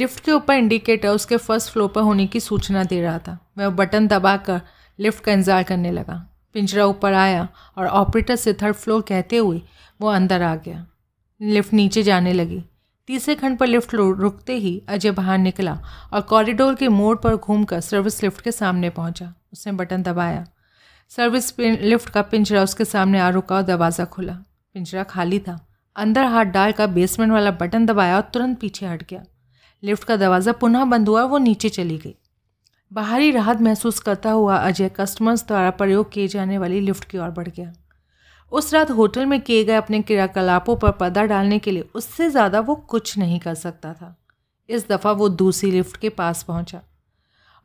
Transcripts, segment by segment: Lift के ऊपर indicator उसके फर्स्ट फ्लोर पर होने की सूचना दे रहा था। वह बटन दबाकर लिफ्ट का इंतजार करने लगा। पिंजरा ऊपर आया और ऑपरेटर से थर्ड फ्लोर कहते हुए वो अंदर आ गया। लिफ्ट नीचे जाने लगी। तीसरे खंड पर लिफ्ट रुकते ही अजय बाहर निकला और कॉरिडोर के मोड़ पर घूमकर सर्विस लिफ्ट के सामने पहुंचा। उसने बटन दबाया। सर्विस लिफ्ट का पिंजरा उसके सामने आ रुका और दरवाज़ा खुला। पिंजरा खाली था। अंदर हाथ डालकर बेसमेंट वाला बटन दबाया और तुरंत पीछे हट गया। लिफ्ट का दरवाज़ा पुनः बंद हुआ और वो नीचे चली गई। बाहरी राहत महसूस करता हुआ अजय कस्टमर्स द्वारा प्रयोग किए जाने वाली लिफ्ट की ओर बढ़ गया। उस रात होटल में किए गए अपने क्रियाकलापों पर पर्दा डालने के लिए उससे ज़्यादा वो कुछ नहीं कर सकता था। इस दफ़ा वो दूसरी लिफ्ट के पास पहुंचा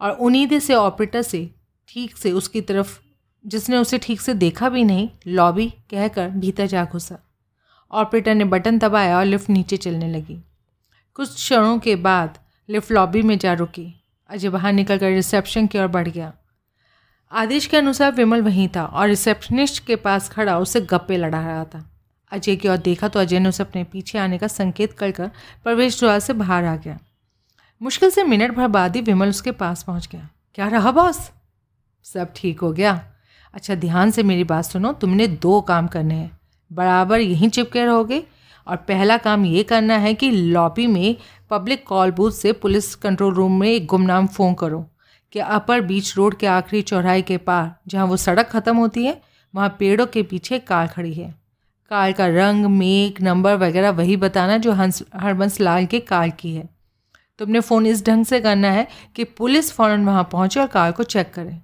और उम्मीद से ऑपरेटर से ठीक से उसकी तरफ, जिसने उसे ठीक से देखा भी नहीं, लॉबी कहकर भीतर जा घुसा। ऑपरेटर ने बटन दबाया और लिफ्ट नीचे चलने लगी। कुछ क्षणों के बाद लिफ्ट लॉबी में जा रुकी। अजय बाहर निकलकर रिसेप्शन की ओर बढ़ गया। आदेश के अनुसार विमल वहीं था और रिसेप्शनिस्ट के पास खड़ा उससे गप्पे लड़ा रहा था। अजय की ओर देखा तो अजय ने उसे अपने पीछे आने का संकेत करकर प्रवेश द्वार से बाहर आ गया। मुश्किल से मिनट भर बाद ही विमल उसके पास पहुंच गया। क्या रहा बॉस? सब ठीक हो गया? अच्छा ध्यान से मेरी बात सुनो, तुमने दो काम करने हैं। बराबर यहीं चिपके रहोगे और पहला काम ये करना है कि लॉबी में पब्लिक कॉल बूथ से पुलिस कंट्रोल रूम में एक गुमनाम फ़ोन करो कि अपर बीच रोड के आखिरी चौराहे के पार जहाँ वो सड़क ख़त्म होती है वहाँ पेड़ों के पीछे कार खड़ी है। कार का रंग, मेक, नंबर वगैरह वही बताना जो हरबंस लाल के कार की है। तुमने फ़ोन इस ढंग से करना है कि पुलिस फ़ौरन वहाँ पहुँचे और कार को चेक करे।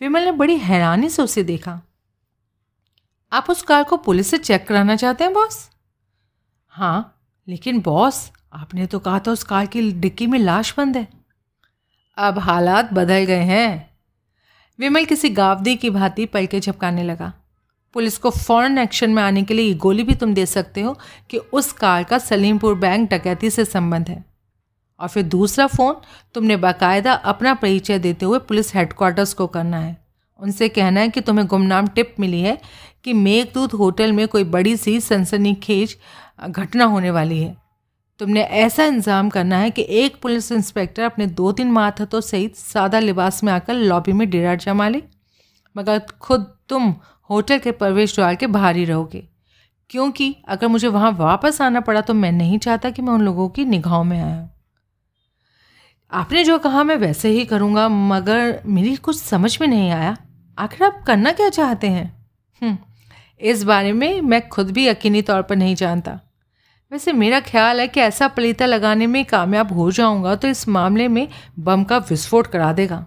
विमल ने बड़ी हैरानी से उसे देखा। आप उस कार को पुलिस से चेक कराना चाहते हैं बॉस? हाँ, लेकिन बॉस आपने तो कहा था उस कार की डिक्की में लाश बंद है। अब हालात बदल गए हैं। विमल किसी गावदी की भांति पलके झपकाने लगा। पुलिस को फौरन एक्शन में आने के लिए ये गोली भी तुम दे सकते हो कि उस कार का सलीमपुर बैंक डकैती से संबंध है। और फिर दूसरा फ़ोन तुमने बाकायदा अपना परिचय देते हुए पुलिस हेडक्वार्टर्स को करना है। उनसे कहना है कि तुम्हें गुमनाम टिप मिली है कि मेघदूत होटल में कोई बड़ी सी सनसनीखेज घटना होने वाली है। तुमने ऐसा इंतजाम करना है कि एक पुलिस इंस्पेक्टर अपने 2-3 मातहतों सहित सादा लिबास में आकर लॉबी में डेरा जमा ले, मगर खुद तुम होटल के प्रवेश द्वार के बाहर ही रहोगे, क्योंकि अगर मुझे वहाँ वापस आना पड़ा तो मैं नहीं चाहता कि मैं उन लोगों की निगाहों में आया। आपने जो कहा मैं वैसे ही करूँगा, मगर मेरी कुछ समझ में नहीं आया आखिर आप करना क्या चाहते हैं। इस बारे में मैं खुद भी यकीनी तौर पर नहीं जानता। वैसे मेरा ख्याल है कि ऐसा पलीता लगाने में कामयाब हो जाऊँगा तो इस मामले में बम का विस्फोट करा देगा।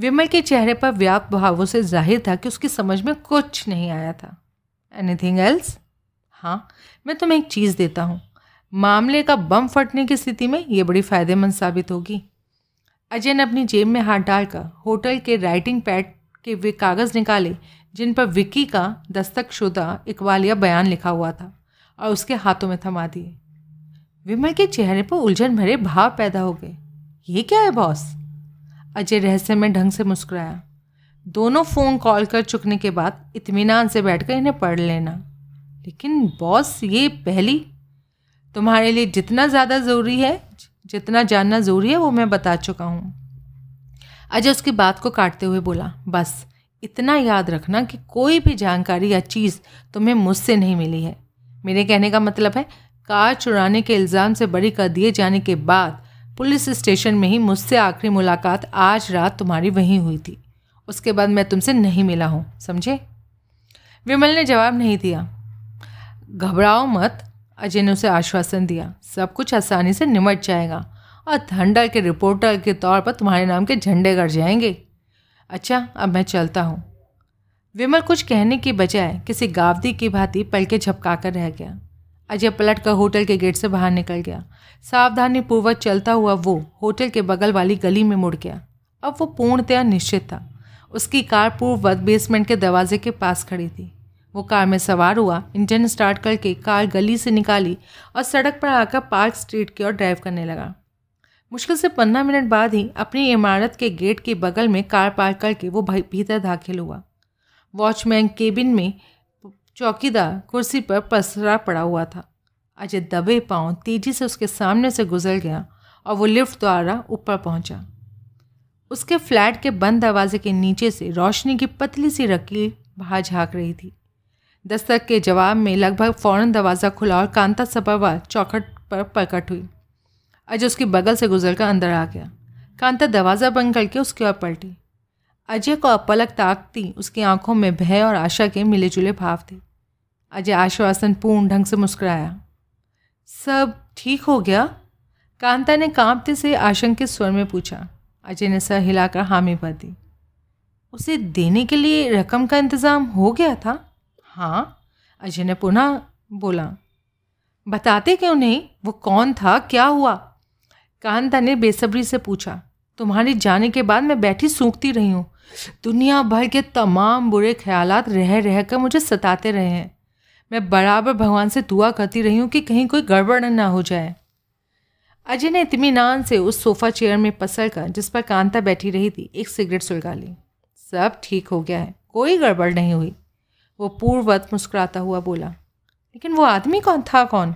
विमल के चेहरे पर व्याप्त भावों से जाहिर था कि उसकी समझ में कुछ नहीं आया था। Anything else? हाँ, मैं तुम्हें एक चीज़ देता हूँ। मामले का बम फटने की स्थिति में ये बड़ी फ़ायदेमंद साबित होगी। अजय ने अपनी जेब में हाथ डालकर होटल के राइटिंग पैड के वे कागज़ निकाले जिन पर विक्की का दस्तखतशुदा इकबालिया बयान लिखा हुआ था और उसके हाथों में थमा दिए। विमल के चेहरे पर उलझन भरे भाव पैदा हो गए। ये क्या है बॉस? अजय रहस्यमय ढंग से मुस्कुराया। दोनों फ़ोन कॉल कर चुकने के बाद इत्मीनान से बैठकर इन्हें पढ़ लेना। लेकिन बॉस ये पहली तुम्हारे लिए जितना ज़्यादा ज़रूरी है, जितना जानना ज़रूरी है वो मैं बता चुका हूँ। अजय उसकी बात को काटते हुए बोला, बस इतना याद रखना कि कोई भी जानकारी या चीज़ तुम्हें मुझसे नहीं मिली है। मेरे कहने का मतलब है कार चुराने के इल्ज़ाम से बरी कर दिए जाने के बाद पुलिस स्टेशन में ही मुझसे आखिरी मुलाकात आज रात तुम्हारी वहीं हुई थी। उसके बाद मैं तुमसे नहीं मिला हूँ, समझे? विमल ने जवाब नहीं दिया। घबराओ मत, अजय ने उसे आश्वासन दिया। सब कुछ आसानी से निमट जाएगा और थंडर के रिपोर्टर के तौर पर तुम्हारे नाम के झंडे गड़ जाएंगे। अच्छा अब मैं चलता हूँ। विमल कुछ कहने की बजाय किसी गावदी की भांति पलके झपका कर रह गया। अजय पलट कर होटल के गेट से बाहर निकल गया। सावधानीपूर्वक चलता हुआ वो होटल के बगल वाली गली में मुड़ गया। अब वो पूर्णतया निश्चित था। उसकी कार पूर्ववत बेसमेंट के दरवाजे के पास खड़ी थी। वो कार में सवार हुआ, इंजन स्टार्ट करके कार गली से निकाली और सड़क पर आकर पार्क स्ट्रीट की ओर ड्राइव करने लगा। मुश्किल से 15 मिनट बाद ही अपनी इमारत के गेट के बगल में कार पार्क करके वो भीतर दाखिल हुआ। वॉचमैन केबिन में चौकीदार कुर्सी पर पसरा पड़ा हुआ था। अजय दबे पांव तेजी से उसके सामने से गुजर गया और वो लिफ्ट द्वारा ऊपर पहुंचा। उसके फ्लैट के बंद दरवाजे के नीचे से रोशनी की पतली सी रकील बाहर झाँक रही थी। दस्तक के जवाब में लगभग फ़ौरन दरवाज़ा खुला और कांता सबरवाल चौखट पर प्रकट हुई। अजय उसकी बगल से गुजरकर अंदर आ गया। कांता दरवाज़ा बंद करके उसकी ओर पलटी। अजय को अपलक ताकती उसकी आंखों में भय और आशा के मिले जुले भाव थे। अजय आश्वासनपूर्ण ढंग से मुस्कुराया। सब ठीक हो गया? कांता ने कांपते से आशंकित स्वर में पूछा। अजय ने सर हिलाकर हामी भर दी। उसे देने के लिए रकम का इंतज़ाम हो गया था? हाँ, अजय ने पुनः बोला। बताते क्यों नहीं? वो कौन था, क्या हुआ? कांता ने बेसब्री से पूछा। तुम्हारे जाने के बाद मैं बैठी सूंघती रही हूँ। दुनिया भर के तमाम बुरे ख्यालात रह रह कर मुझे सताते रहे हैं। मैं बराबर भगवान से दुआ करती रही हूँ कि कहीं कोई गड़बड़ ना हो जाए। अजय ने इत्मीनान से उस सोफ़ा चेयर में पसर कर, जिस पर कांता बैठी रही थी, एक सिगरेट सुलगा ली। सब ठीक हो गया है, कोई गड़बड़ नहीं हुई, वो पूर्ववत मुस्कुराता हुआ बोला। लेकिन वो आदमी कौन था? कौन?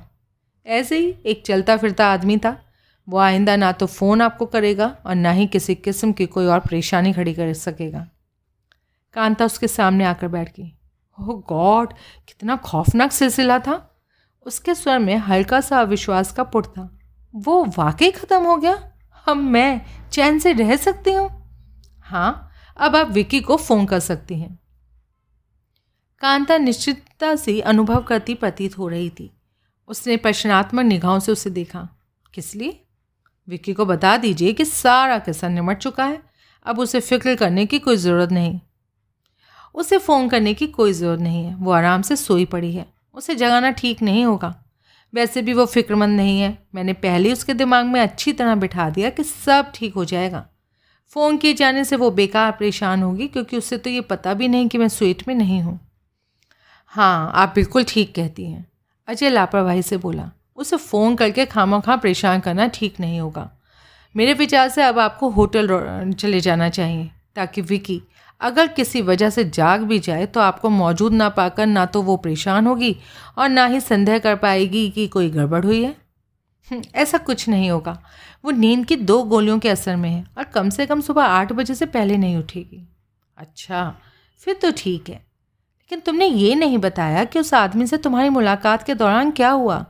ऐसे ही एक चलता फिरता आदमी था। वो आइंदा ना तो फ़ोन आपको करेगा और ना ही किसी किस्म की कोई और परेशानी खड़ी कर सकेगा। कांता उसके सामने आकर बैठ गई। ओह गॉड, कितना खौफनाक सिलसिला था। उसके स्वर में हल्का सा अविश्वास का पुट था। वो वाकई ख़त्म हो गया? हम मैं चैन से रह सकती हूँ? हाँ, अब आप विक्की को फ़ोन कर सकती हैं। कांता निश्चितता से अनुभव करती प्रतीत हो रही थी। उसने प्रश्नात्मक निगाहों से उसे देखा। किस लिए? विक्की को बता दीजिए कि सारा किस्सा निमट चुका है, अब उसे फिक्र करने की कोई ज़रूरत नहीं, उसे फ़ोन करने की कोई ज़रूरत नहीं है। वो आराम से सोई पड़ी है, उसे जगाना ठीक नहीं होगा। वैसे भी वो फिक्रमंद नहीं है, मैंने पहले उसके दिमाग में अच्छी तरह बिठा दिया कि सब ठीक हो जाएगा। फ़ोन किए जाने से वो बेकार परेशान होगी, क्योंकि उससे तो ये पता भी नहीं कि मैं स्वीट में नहीं हूँ। हाँ, आप बिल्कुल ठीक कहती हैं, अजय लापरवाही से बोला। उसे फ़ोन करके खामोखा परेशान करना ठीक नहीं होगा। मेरे विचार से अब आपको होटल चले जाना चाहिए, ताकि विक्की अगर किसी वजह से जाग भी जाए तो आपको मौजूद ना पाकर ना तो वो परेशान होगी और ना ही संदेह कर पाएगी कि कोई गड़बड़ हुई है। ऐसा कुछ नहीं होगा, वो नींद की 2 गोलियों के असर में है और कम से कम सुबह 8 बजे से पहले नहीं उठेगी। अच्छा, फिर तो ठीक है, लेकिन तुमने ये नहीं बताया कि उस आदमी से तुम्हारी मुलाकात के दौरान क्या हुआ?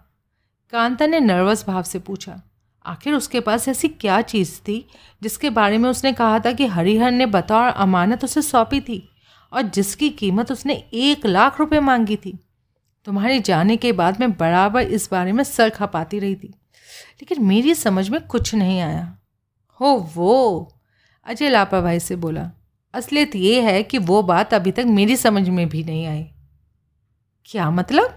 कांता ने नर्वस भाव से पूछा। आखिर उसके पास ऐसी क्या चीज़ थी जिसके बारे में उसने कहा था कि हरिहर ने बतौर अमानत उसे सौंपी थी और जिसकी कीमत उसने 1 लाख रुपए मांगी थी? तुम्हारे जाने के बाद मैं बराबर इस बारे में सर खपाती रही थी, लेकिन मेरी समझ में कुछ नहीं आया। हो वो, अजय लापरवाही से बोला। असलियत ये है कि वो बात अभी तक मेरी समझ में भी नहीं आई। क्या मतलब?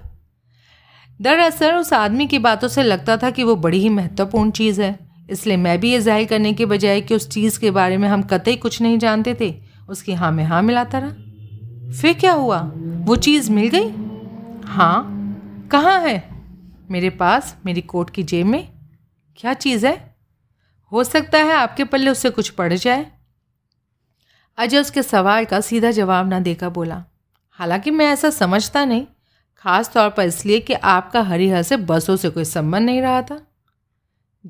दरअसल उस आदमी की बातों से लगता था कि वो बड़ी ही महत्वपूर्ण चीज़ है, इसलिए मैं भी ये जाहिर करने के बजाय कि उस चीज़ के बारे में हम कतई कुछ नहीं जानते थे, उसकी हाँ में हाँ मिलाता रहा। फिर क्या हुआ? वो चीज़ मिल गई? हाँ। कहाँ है? मेरे पास, मेरी कोट की जेब में। क्या चीज़ है? हो सकता है आपके पल्ले उससे कुछ पड़ जाए। अजय उसके सवाल का सीधा जवाब ना देकर बोला। हालांकि मैं ऐसा समझता नहीं, ख़ास तौर पर इसलिए कि आपका हरिहर से बसों से कोई संबंध नहीं रहा था।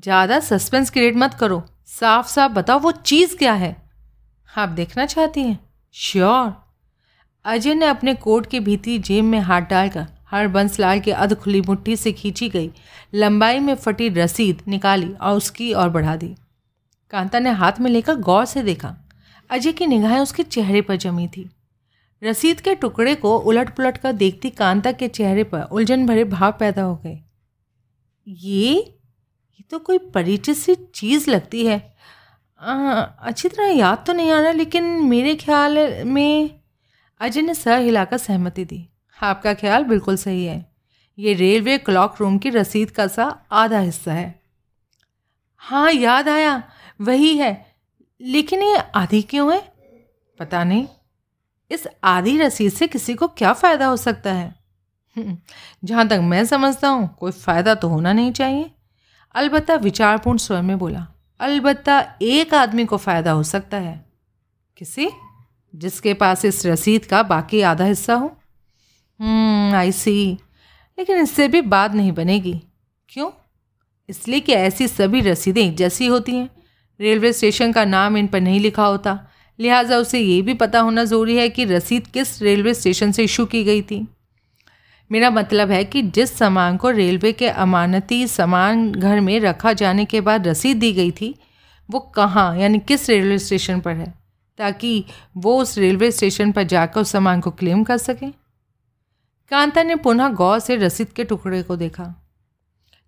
ज़्यादा सस्पेंस क्रिएट मत करो, साफ साफ बताओ वो चीज़ क्या है। आप देखना चाहती हैं? श्योर। अजय ने अपने कोट के भीतरी जेब में हाथ डालकर हरबंस लाल की अध खुली मुट्ठी से खींची गई लंबाई में फटी रसीद निकाली और उसकी ओर बढ़ा दी। कांता ने हाथ में लेकर गौर से देखा। अजय की निगाहें उसके चेहरे पर जमी थी। रसीद के टुकड़े को उलट पुलट कर देखती कांता के चेहरे पर उलझन भरे भाव पैदा हो गए। ये तो कोई परिचित सी चीज़ लगती है। अच्छी तरह याद तो नहीं आ रहा, लेकिन मेरे ख्याल में, अजय ने सर हिलाकर सहमति दी। आपका ख्याल बिल्कुल सही है, ये रेलवे क्लॉक रूम की रसीद का सा आधा हिस्सा है। हाँ, याद आया, वही है। लेकिन ये आधी क्यों है? पता नहीं, इस आधी रसीद से किसी को क्या फ़ायदा हो सकता है? जहाँ तक मैं समझता हूँ कोई फ़ायदा तो होना नहीं चाहिए, अलबत्ता विचारपूर्ण स्वर में बोला। अलबत्ता एक आदमी को फ़ायदा हो सकता है। किसी जिसके पास इस रसीद का बाकी आधा हिस्सा हो। आई सी। लेकिन इससे भी बात नहीं बनेगी। क्यों? इसलिए कि ऐसी सभी रसीदें एक जैसी होती हैं। रेलवे स्टेशन का नाम इन पर नहीं लिखा होता, लिहाजा उसे ये भी पता होना ज़रूरी है कि रसीद किस रेलवे स्टेशन से इशू की गई थी। मेरा मतलब है कि जिस सामान को रेलवे के अमानती सामान घर में रखा जाने के बाद रसीद दी गई थी, वो कहाँ यानी किस रेलवे स्टेशन पर है, ताकि वो उस रेलवे स्टेशन पर जाकर उस सामान को क्लेम कर सकें। कांता ने पुनः गौर से रसीद के टुकड़े को देखा।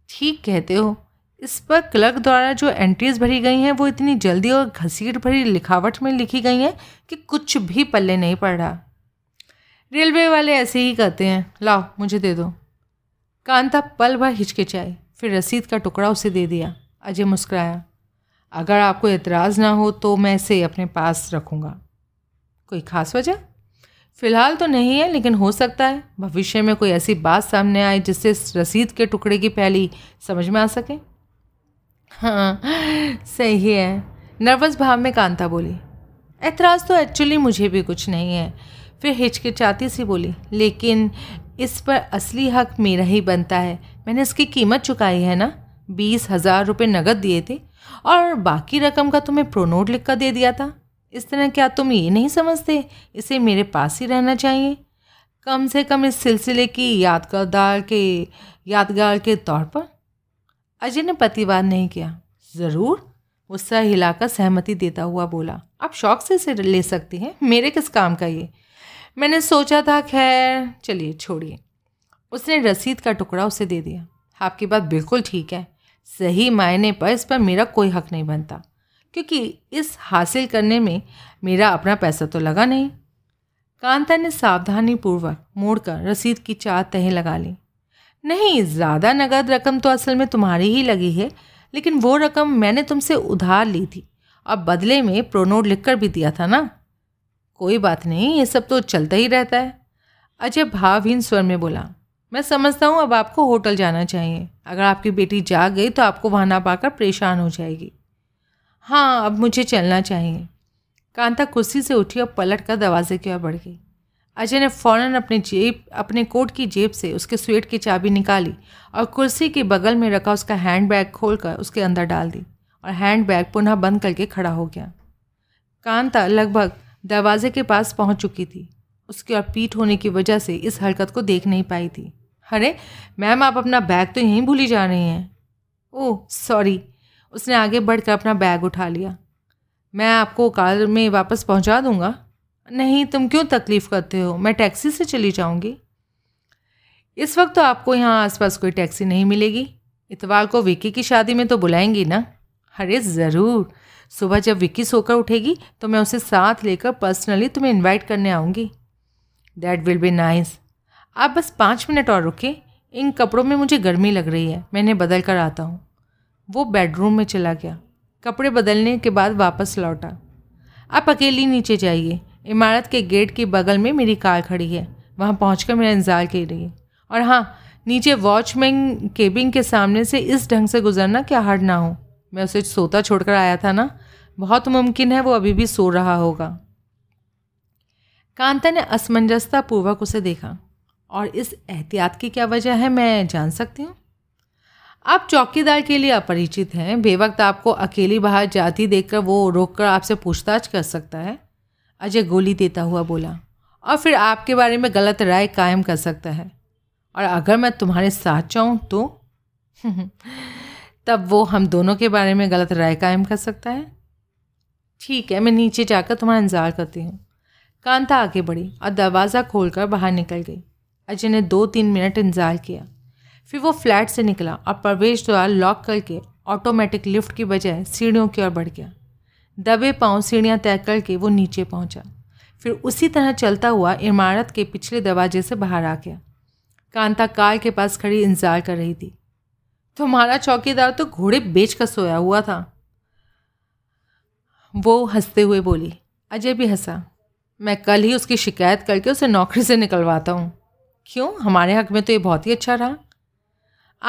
ठीक कहते हो, इस पर क्लर्क द्वारा जो एंट्रीज भरी गई हैं वो इतनी जल्दी और घसीट भरी लिखावट में लिखी गई हैं कि कुछ भी पल्ले नहीं पड़ रहा। रेलवे वाले ऐसे ही करते हैं, लाओ मुझे दे दो। कांता पल भर हिचकिचाई, फिर रसीद का टुकड़ा उसे दे दिया। अजय मुस्कुराया। अगर आपको एतराज़ ना हो तो मैं इसे अपने पास रखूँगा। कोई ख़ास वजह? फ़िलहाल तो नहीं है, लेकिन हो सकता है भविष्य में कोई ऐसी बात सामने आए जिससे रसीद के टुकड़े की पहली समझ में आ सके। हाँ सही है, नर्वस भाव में कांता बोली। एतराज़ तो एक्चुअली मुझे भी कुछ नहीं है। फिर हिचकिचाती सी बोली, लेकिन इस पर असली हक मेरा ही बनता है। मैंने इसकी कीमत चुकाई है ना, 20,000 रुपये नकद दिए थे और बाकी रकम का तुम्हें प्रोनोट लिख कर दे दिया था। इस तरह क्या तुम ये नहीं समझते इसे मेरे पास ही रहना चाहिए, कम से कम इस सिलसिले की यादगार के तौर पर? अजय ने प्रतिवाद नहीं किया। ज़रूर, वो सर हिलाकर सहमति देता हुआ बोला। आप शौक से इसे ले सकती हैं, मेरे किस काम का ये। मैंने सोचा था, खैर चलिए छोड़िए। उसने रसीद का टुकड़ा उसे दे दिया। आपकी बात बिल्कुल ठीक है, सही मायने पर इस पर मेरा कोई हक नहीं बनता, क्योंकि इस हासिल करने में मेरा अपना पैसा तो लगा नहीं। कांता ने सावधानीपूर्वक मोड़कर रसीद की चार तहें लगा ली। नहीं, ज़्यादा नकद रकम तो असल में तुम्हारी ही लगी है, लेकिन वो रकम मैंने तुमसे उधार ली थी और बदले में प्रोनोट लिखकर भी दिया था ना। कोई बात नहीं, ये सब तो चलता ही रहता है। अजय भावहीन स्वर में बोला। मैं समझता हूँ अब आपको होटल जाना चाहिए। अगर आपकी बेटी जाग गई तो आपको वहाँ ना पाकर परेशान हो जाएगी। हाँ, अब मुझे चलना चाहिए। कांता कुर्सी से उठी और पलट कर दरवाजे की ओर बढ़ गई। अजय ने फौरन अपने कोट की जेब से उसके स्वेट की चाबी निकाली और कुर्सी के बगल में रखा उसका हैंडबैग खोलकर उसके अंदर डाल दी और हैंडबैग पुनः बंद करके खड़ा हो गया। कांता लगभग दरवाजे के पास पहुँच चुकी थी, उसकी और पीठ होने की वजह से इस हरकत को देख नहीं पाई थी। अरे मैम, आप अपना बैग तो यहीं भूली जा रही हैं। ओह सॉरी, उसने आगे बढ़कर अपना बैग उठा लिया। मैं आपको कार में वापस पहुंचा दूंगा। नहीं, तुम क्यों तकलीफ़ करते हो, मैं टैक्सी से चली जाऊंगी। इस वक्त तो आपको यहाँ आसपास कोई टैक्सी नहीं मिलेगी। इतवार को विक्की की शादी में तो बुलाएंगी ना? अरे ज़रूर, सुबह जब विक्की सोकर उठेगी तो मैं उसे साथ लेकर पर्सनली तुम्हें इन्वाइट करने आऊँगी। That will be nice. आप बस 5 मिनट और रुके, इन कपड़ों में मुझे गर्मी लग रही है, मैंने बदल कर आता हूँ। वो बेडरूम में चला गया। कपड़े बदलने के बाद वापस लौटा। आप अकेली नीचे जाइए, इमारत के गेट के बगल में मेरी कार खड़ी है, वहाँ पहुँचकर मेरा इंतज़ार करिए। और हाँ, नीचे वॉचमैन केबिन के सामने से इस ढंग से गुजरना क्या हर्ड ना हो। मैं उसे सोता छोड़कर आया था ना, बहुत मुमकिन है वो अभी भी सो रहा होगा। कांता ने असमंजसतापूर्वक उसे देखा। और इस एहतियात की क्या वजह है, मैं जान सकती हूँ? आप चौकीदार के लिए अपरिचित हैं, बेवक्त आपको अकेली बाहर जाती देखकर वो रोककर आपसे पूछताछ कर सकता है, अजय गोली देता हुआ बोला, और फिर आपके बारे में गलत राय कायम कर सकता है। और अगर मैं तुम्हारे साथ जाऊँ तो तब वो हम दोनों के बारे में गलत राय कायम कर सकता है। ठीक है, मैं नीचे जाकर तुम्हारा इंतज़ार करती हूँ। कांता आगे बढ़ी और दरवाज़ा खोलकर बाहर निकल गई। अजय ने 2-3 मिनट इंतज़ार किया, फिर वो फ्लैट से निकला और प्रवेश द्वार लॉक करके ऑटोमेटिक लिफ्ट की बजाय सीढ़ियों की ओर बढ़ गया। दबे पांव सीढ़ियां तय करके वो नीचे पहुंचा, फिर उसी तरह चलता हुआ इमारत के पिछले दरवाजे से बाहर आ गया। कांता कार के पास खड़ी इंतज़ार कर रही थी। तुम्हारा चौकीदार तो घोड़े बेच कर सोया हुआ था, वो हंसते हुए बोली। अजय भी हंसा। मैं कल ही उसकी शिकायत करके उसे नौकरी से निकलवाता हूँ। क्यों, हमारे हक में तो ये बहुत ही अच्छा रहा।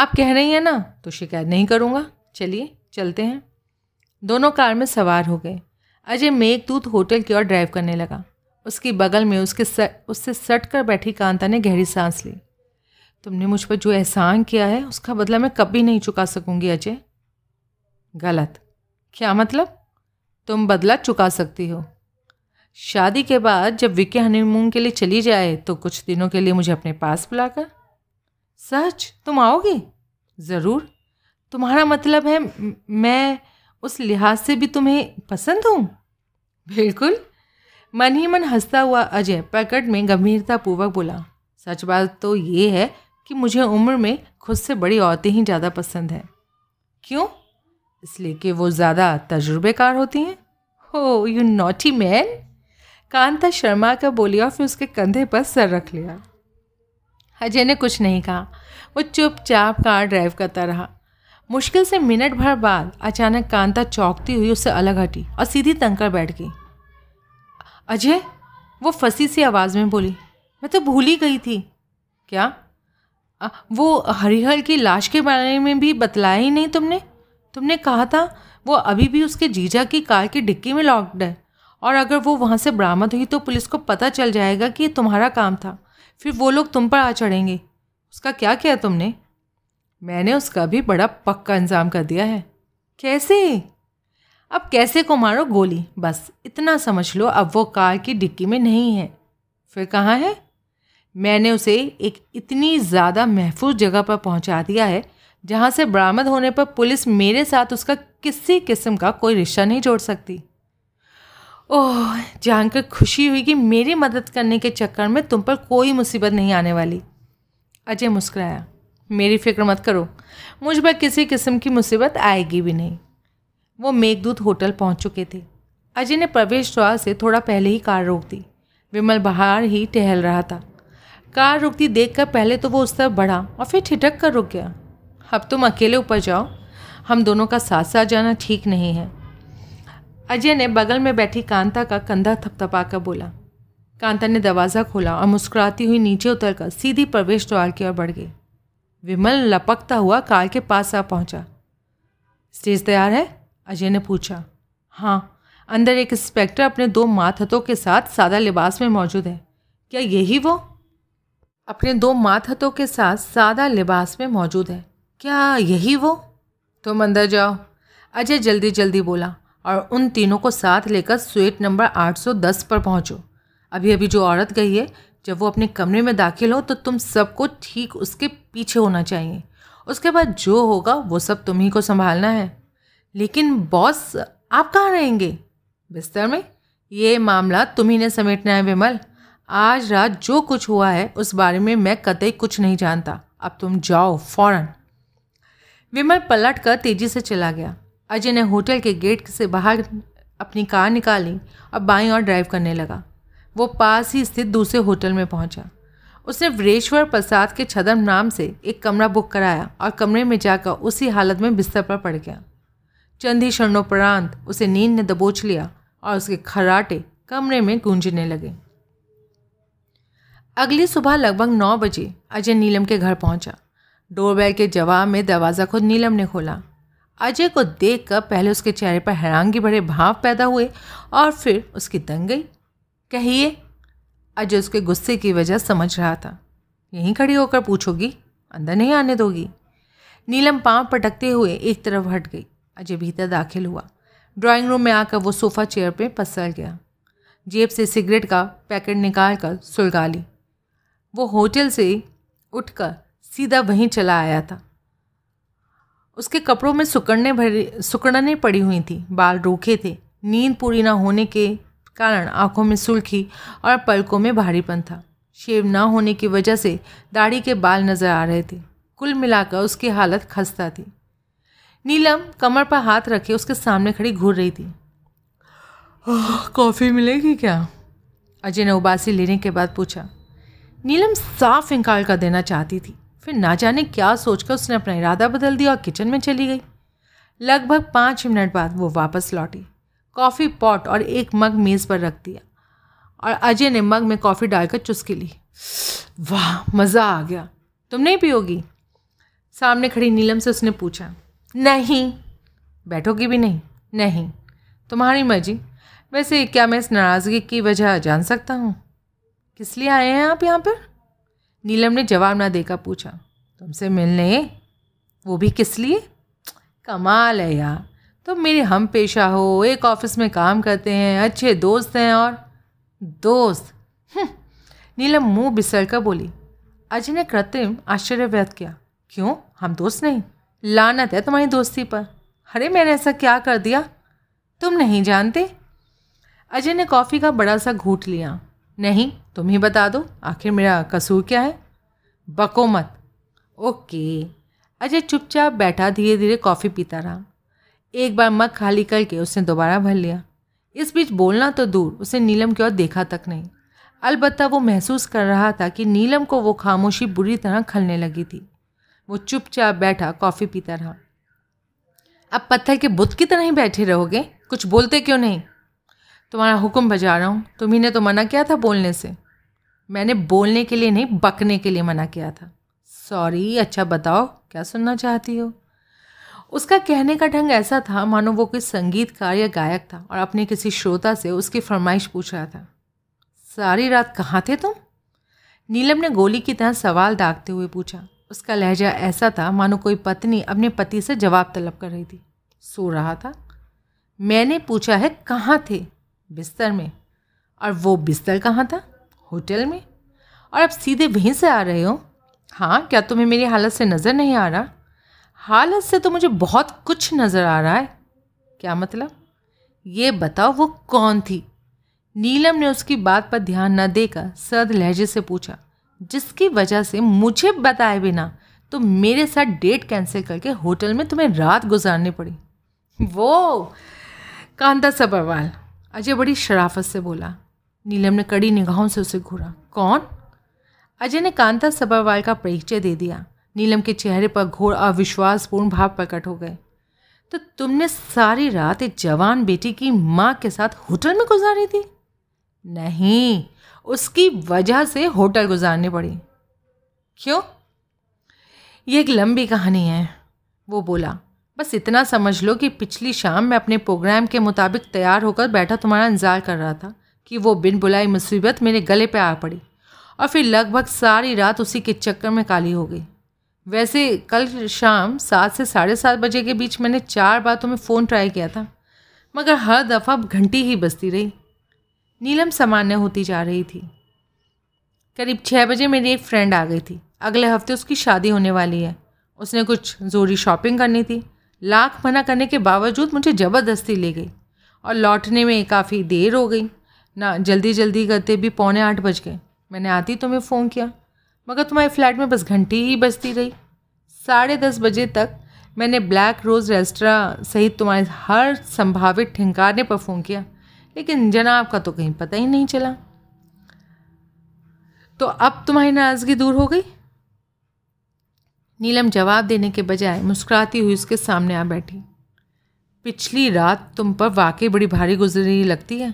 आप कह रही हैं ना, तो शिकायत नहीं करूँगा। चलिए चलते हैं। दोनों कार में सवार हो गए। अजय मेघदूत होटल की ओर ड्राइव करने लगा। उसकी बगल में उससे सट कर बैठी कांता ने गहरी सांस ली। तुमने मुझ पर जो एहसान किया है उसका बदला मैं कभी नहीं चुका सकूंगी अजय। गलत? क्या मतलब? तुम बदला चुका सकती हो। शादी के बाद जब विक्की हनीमून के लिए चली जाए तो कुछ दिनों के लिए मुझे अपने पास बुलाकर। सच? तुम आओगी? ज़रूर। तुम्हारा मतलब है मैं उस लिहाज से भी तुम्हें पसंद हूँ? बिल्कुल। मन ही मन हंसता हुआ अजय पैकेट में गंभीरतापूर्वक बोला, सच बात तो ये है कि मुझे उम्र में खुद से बड़ी औरतें ही ज़्यादा पसंद हैं। क्यों? इसलिए कि वो ज़्यादा तजुर्बेकार होती हैं। हो you naughty man, Kanta Sharma का बोली और फिर उसके कंधे पर सर रख लिया। अजय ने कुछ नहीं कहा, वो चुपचाप कार ड्राइव करता रहा। मुश्किल से मिनट भर बाद अचानक कांता चौंकती हुई उससे अलग हटी और सीधी तंकर बैठ गई। अजय, वो फंसी सी आवाज़ में बोली, मैं तो भूल ही गई थी। क्या? वो हरिहर की लाश के बारे में भी बतलाया ही नहीं तुमने। तुमने कहा था वो अभी भी उसके जीजा की कार की डिक्की में लॉक्ड है और अगर वो वहाँ से बरामद हुई तो पुलिस को पता चल जाएगा कि ये तुम्हारा काम था, फिर वो लोग तुम पर आ चढ़ेंगे। उसका क्या किया तुमने? मैंने उसका भी बड़ा पक्का इंतजाम कर दिया है। कैसे? अब कैसे को मारो गोली, बस इतना समझ लो। अब वो कार की डिक्की में नहीं है। फिर कहाँ है? मैंने उसे एक इतनी ज़्यादा महफूज जगह पर पहुँचा दिया है जहाँ से बरामद होने पर पुलिस मेरे साथ उसका किसी किस्म का कोई रिश्ता नहीं जोड़ सकती। ओह, जानकर खुशी हुई कि मेरी मदद करने के चक्कर में तुम पर कोई मुसीबत नहीं आने वाली। अजय मुस्कुराया, मेरी फिक्र मत करो, मुझ पर किसी किस्म की मुसीबत आएगी भी नहीं। वो मेघदूत होटल पहुंच चुके थे। अजय ने प्रवेश द्वार से थोड़ा पहले ही कार रोक दी। विमल बाहर ही टहल रहा था। कार रुकती देखकर पहले तो वो उस तरफ बढ़ा और फिर ठिठक कर रुक गया। अब तुम अकेले ऊपर जाओ, हम दोनों का साथ साथ जाना ठीक नहीं है। अजय ने बगल में बैठी कांता का कंधा थपथपा कर बोला। कांता ने दरवाज़ा खोला और मुस्कुराती हुई नीचे उतरकर सीधी प्रवेश द्वार की ओर बढ़ गई। विमल लपकता हुआ कार के पास आ पहुंचा। स्टेज तैयार है? अजय ने पूछा। हाँ, अंदर एक इंस्पेक्टर अपने दो मातहतों के साथ सादा लिबास में मौजूद है। क्या यही वो? अपने दो मातहतों के साथ सादा लिबास में मौजूद है। क्या यही वो? तुम अंदर जाओ, अजय जल्दी जल्दी बोला और उन तीनों को साथ लेकर स्वीट नंबर 810 पर पहुँचो। अभी अभी जो औरत गई है, जब वो अपने कमरे में दाखिल हो तो तुम सबको ठीक उसके पीछे होना चाहिए। उसके बाद जो होगा वो सब तुम ही को संभालना है। लेकिन बॉस, आप कहाँ रहेंगे? बिस्तर में। ये मामला तुम ही ने समेटना है विमल। आज रात जो कुछ हुआ है उस बारे में मैं कतई कुछ नहीं जानता। अब तुम जाओ फौरन। विमल पलट कर तेजी से चला गया। अजय ने होटल के गेट से बाहर अपनी कार निकाली और बाईं ओर ड्राइव करने लगा। वो पास ही स्थित दूसरे होटल में पहुंचा। उसने वरेश्वर प्रसाद के छदम नाम से एक कमरा बुक कराया और कमरे में जाकर उसी हालत में बिस्तर पर पड़ गया। चंद ही क्षणोपरांत उसे नींद ने दबोच लिया और उसके खर्राटे कमरे में गूंजने लगे। अगली सुबह लगभग 9 बजे अजय नीलम के घर पहुंचा। डोरबेल के जवाब में दरवाज़ा खुद नीलम ने खोला। अजय को देखकर पहले उसके चेहरे पर हैरानगी भरे भाव पैदा हुए और फिर उसकी दंगई। कहिए, अजय उसके गुस्से की वजह समझ रहा था। यहीं खड़ी होकर पूछोगी, अंदर नहीं आने दोगी। नीलम पांव पटकते हुए एक तरफ हट गई। अजय भीतर दाखिल हुआ। ड्राइंग रूम में आकर वो सोफ़ा चेयर पे पसर गया। जेब से सिगरेट का पैकेट निकाल कर सुलगा ली। वो होटल से उठकर सीधा वहीं चला आया था। उसके कपड़ों में सुकड़ने पड़ी हुई थी, बाल रूखे थे, नींद पूरी ना होने के कारण आंखों में सुर्खी और पलकों में भारीपन था। शेव ना होने की वजह से दाढ़ी के बाल नजर आ रहे थे। कुल मिलाकर उसकी हालत खस्ता थी। नीलम कमर पर हाथ रखे उसके सामने खड़ी घूर रही थी। कॉफ़ी मिलेगी क्या? अजय ने उबासी लेने के बाद पूछा। नीलम साफ इनकार कर देना चाहती थी, फिर ना जाने क्या सोचकर उसने अपना इरादा बदल दिया और किचन में चली गई। लगभग 5 मिनट बाद वो वापस लौटी। कॉफ़ी पॉट और एक मग मेज़ पर रख दिया और अजय ने मग में कॉफ़ी डालकर चुस्की ली। वाह, मज़ा आ गया। तुम नहीं पियोगी? सामने खड़ी नीलम से उसने पूछा। नहीं। बैठोगी भी नहीं? नहीं, तुम्हारी मर्जी। वैसे क्या मैं इस नाराज़गी की वजह जान सकता हूँ? किस लिए आए हैं आप यहाँ पर? नीलम ने जवाब ना देकर पूछा। तुमसे मिलने, वो भी किस लिए? कमाल है यार, तुम मेरे हम पेशा हो, एक ऑफिस में काम करते हैं, अच्छे दोस्त हैं। और दोस्त, नीलम मुंह बिसर कर बोली। अजय ने कृत्रिम आश्चर्य व्यक्त किया। क्यों, हम दोस्त नहीं? लानत है तुम्हारी दोस्ती पर। अरे मैंने ऐसा क्या कर दिया, तुम नहीं जानते? अजय ने कॉफ़ी का बड़ा सा घूंट लिया। नहीं, तुम ही बता दो, आखिर मेरा कसूर क्या है? बको मत। ओके। अजय चुपचाप बैठा धीरे धीरे कॉफ़ी पीता रहा। एक बार मग खाली करके उसने दोबारा भर लिया। इस बीच बोलना तो दूर, उसने नीलम की ओर देखा तक नहीं। अलबत्ता वो महसूस कर रहा था कि नीलम को वो खामोशी बुरी तरह खलने लगी थी। वो चुपचाप बैठा कॉफ़ी पीता रहा। अब पत्थर के बुत की तरह ही बैठे रहोगे? कुछ बोलते क्यों नहीं? तुम्हारा हुक्म बजा रहा हूँ, तुम्हीं तो मना किया था बोलने से। मैंने बोलने के लिए नहीं, बकने के लिए मना किया था। सॉरी, अच्छा बताओ क्या सुनना चाहती हो? उसका कहने का ढंग ऐसा था मानो वो कोई संगीतकार या गायक था और अपने किसी श्रोता से उसकी फरमाइश पूछ रहा था। सारी रात कहाँ थे तुम? नीलम ने गोली की तरह सवाल दागते हुए पूछा। उसका लहजा ऐसा था मानो कोई पत्नी अपने पति से जवाब तलब कर रही थी। सो रहा था। मैंने पूछा है कहाँ थे? बिस्तर में। और वो बिस्तर कहाँ था? होटल में। और अब सीधे वहीं से आ रहे हो? हाँ, क्या तुम्हें मेरी हालत से नज़र नहीं आ रहा? हालत से तो मुझे बहुत कुछ नज़र आ रहा है। क्या मतलब? ये बताओ वो कौन थी? नीलम ने उसकी बात पर ध्यान न देकर सर्द लहजे से पूछा, जिसकी वजह से मुझे बताए बिना तो मेरे साथ डेट कैंसिल करके होटल में तुम्हें रात गुजारनी पड़ी। वो कांता सबरवाल। अजय बड़ी शराफत से बोला। नीलम ने कड़ी निगाहों से उसे घूरा। कौन? अजय ने कांता सबरवाल का परिचय दे दिया। नीलम के चेहरे पर घोर अविश्वासपूर्ण भाव प्रकट हो गए। तो तुमने सारी रात एक जवान बेटी की माँ के साथ होटल में गुजारी थी? नहीं, उसकी वजह से होटल गुजारनी पड़ी। क्यों? ये एक लंबी कहानी है, वो बोला। बस इतना समझ लो कि पिछली शाम मैं अपने प्रोग्राम के मुताबिक तैयार होकर बैठा तुम्हारा इंतज़ार कर रहा था कि वो बिन बुलाई मुसीबत मेरे गले पे आ पड़ी और फिर लगभग सारी रात उसी के चक्कर में काली हो गई। वैसे कल शाम 7 से 7:30 बजे के बीच मैंने 4 बार तुम्हें फ़ोन ट्राई किया था, मगर हर दफ़ा घंटी ही बजती रही। नीलम सामान्य होती जा रही थी। करीब 6 बजे मेरी एक फ्रेंड आ गई थी। अगले हफ्ते उसकी शादी होने वाली है। उसने कुछ जोरी शॉपिंग करनी थी। लाख मना करने के बावजूद मुझे ज़बरदस्ती ले गई और लौटने में काफ़ी देर हो गई ना। जल्दी जल्दी करते भी 7:45 बज गए। मैंने आती तुम्हें फ़ोन किया, मगर तुम्हारे फ्लैट में बस घंटी ही बजती रही। 10:30 बजे तक मैंने ब्लैक रोज़ रेस्टोरेंट सहित तुम्हारे हर संभावित ठिकाने पर फ़ोन किया, लेकिन जनाब का तो कहीं पता ही नहीं चला। तो अब तुम्हारी नाराज़गी दूर हो गई? नीलम जवाब देने के बजाय मुस्कुराती हुई उसके सामने आ बैठी। पिछली रात तुम पर वाकई बड़ी भारी गुजरी लगती है।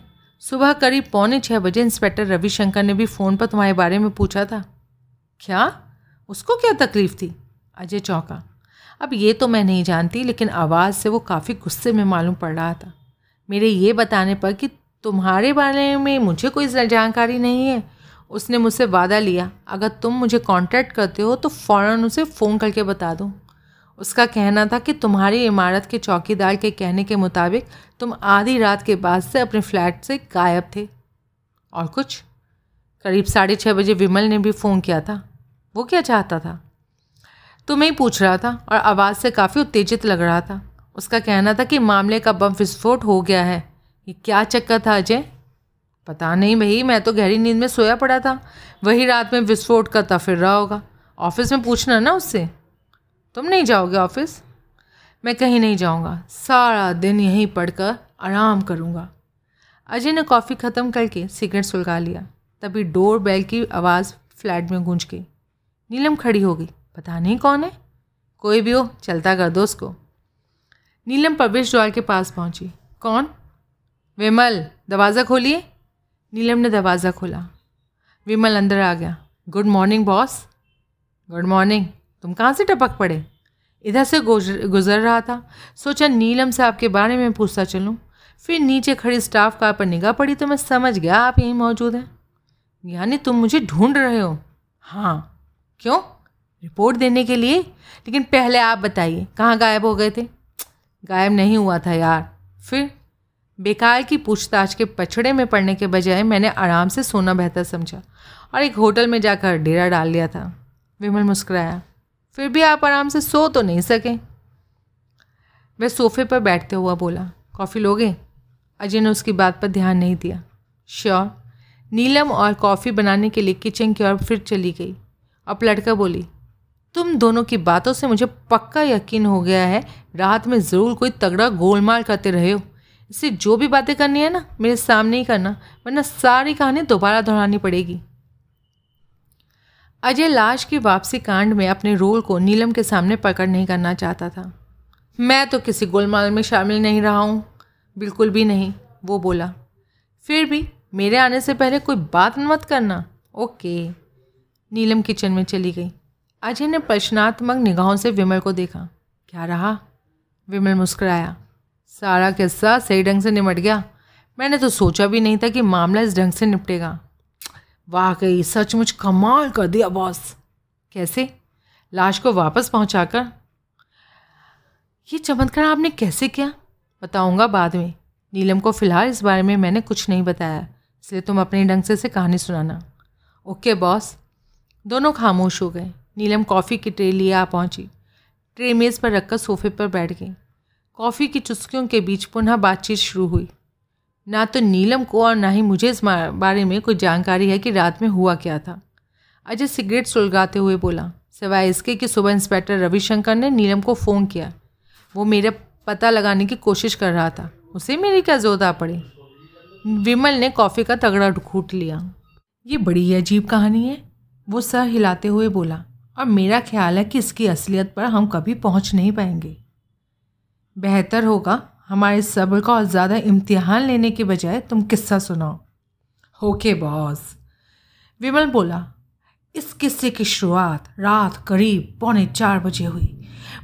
सुबह करीब 5:45 बजे इंस्पेक्टर रवि शंकर ने भी फ़ोन पर तुम्हारे बारे में पूछा था। क्या? उसको क्या तकलीफ़ थी? अजय चौंका। अब ये तो मैं नहीं जानती, लेकिन आवाज़ से वो काफ़ी गुस्से में मालूम पड़ रहा था। मेरे ये बताने पर कि तुम्हारे बारे में मुझे कोई जानकारी नहीं है, उसने मुझसे वादा लिया अगर तुम मुझे कांटेक्ट करते हो तो फ़ौरन उसे फ़ोन करके बता दो। उसका कहना था कि तुम्हारी इमारत के चौकीदार के कहने के मुताबिक तुम आधी रात के बाद से अपने फ्लैट से गायब थे। और कुछ? करीब 6:30 बजे विमल ने भी फ़ोन किया था। वो क्या चाहता था? तुम्हें ही पूछ रहा था और आवाज़ से काफ़ी उत्तेजित लग रहा था। उसका कहना था कि मामले का बम विस्फोट हो गया है। ये क्या चक्कर था अजय? पता नहीं भाई, मैं तो गहरी नींद में सोया पड़ा था। वही रात में विस्फोट करता फिर रहा होगा। ऑफिस में पूछना ना उससे। तुम नहीं जाओगे ऑफिस? मैं कहीं नहीं जाऊंगा, सारा दिन यहीं पढ़कर आराम करूंगा। अजय ने कॉफ़ी ख़त्म करके सिगरेट सुलगा लिया। तभी डोर बेल की आवाज़ फ्लैट में गूंज गई। नीलम खड़ी हो गई। पता नहीं कौन है, कोई भी हो चलता कर दो उसको। नीलम प्रवेश द्वार के पास पहुंची। कौन? विमल, दरवाज़ा खोलिए। नीलम ने दरवाज़ा खोला। विमल अंदर आ गया। Good morning boss. Good morning. तुम कहाँ से टपक पड़े? इधर से गुजर रहा था, सोचा नीलम से आपके बारे में पूछता चलूँ। फिर नीचे खड़ी स्टाफ कार पर निगाह पड़ी तो मैं समझ गया आप यहीं मौजूद हैं। यानी तुम मुझे ढूंढ रहे हो? हाँ। क्यों? रिपोर्ट देने के लिए। लेकिन पहले आप बताइए कहाँ गायब हो गए थे? गायब नहीं हुआ था यार। फिर बेकार की पूछताछ के पछड़े में पड़ने के बजाय मैंने आराम से सोना बेहतर समझा और एक होटल में जाकर डेरा डाल लिया था। विमल मुस्कुराया। फिर भी आप आराम से सो तो नहीं सके? वह सोफे पर बैठते हुआ बोला। कॉफ़ी लोगे? अजय ने उसकी बात पर ध्यान नहीं दिया। श्योर। नीलम और कॉफ़ी बनाने के लिए किचन की ओर फिर चली गई और पलटकर बोली, तुम दोनों की बातों से मुझे पक्का यकीन हो गया है रात में ज़रूर कोई तगड़ा गोलमाल करते रहे हो। इससे जो भी बातें करनी है ना मेरे सामने ही करना, वरना सारी कहानी दोबारा दोहरानी पड़ेगी। अजय लाश की वापसी कांड में अपने रोल को नीलम के सामने प्रकट नहीं करना चाहता था। मैं तो किसी गोलमाल में शामिल नहीं रहा हूँ, बिल्कुल भी नहीं, वो बोला। फिर भी मेरे आने से पहले कोई बात मत करना, ओके। नीलम किचन में चली गई। अजय ने प्रश्नात्मक निगाहों से विमल को देखा। क्या रहा? विमल मुस्कुराया। सारा किस्सा सही ढंग से निपट गया। मैंने तो सोचा भी नहीं था कि मामला इस ढंग से निपटेगा। वाकई सचमुच कमाल कर दिया बॉस। कैसे? लाश को वापस पहुंचाकर? ये चमत्कार आपने कैसे किया? बताऊंगा बाद में। नीलम को फिलहाल इस बारे में मैंने कुछ नहीं बताया, इसलिए तुम अपने ढंग से कहानी सुनाना। Okay boss. दोनों खामोश हो गए। नीलम कॉफ़ी की ट्रे लिए आ पहुंची। ट्रे मेज़ पर रखकर सोफे पर बैठ गई। कॉफ़ी की चुस्कियों के बीच पुनः बातचीत शुरू हुई। ना तो नीलम को और ना ही मुझे इस बारे में कोई जानकारी है कि रात में हुआ क्या था, अजय सिगरेट सुलगाते हुए बोला। सिवाय इसके कि सुबह इंस्पेक्टर रविशंकर ने नीलम को फ़ोन किया। वो मेरा पता लगाने की कोशिश कर रहा था। उसे मेरी क्या जोदा पड़ी। विमल ने कॉफ़ी का तगड़ा घूंट लिया। ये बड़ी अजीब कहानी है, वो सर हिलाते हुए बोला, और मेरा ख्याल है कि इसकी असलियत पर हम कभी पहुंच नहीं पाएंगे। बेहतर होगा हमारे सब्र का और ज़्यादा इम्तिहान लेने के बजाय तुम किस्सा सुनाओ। ओके बॉस, विमल बोला। इस किस्से की शुरुआत रात करीब 3:45 बजे हुई।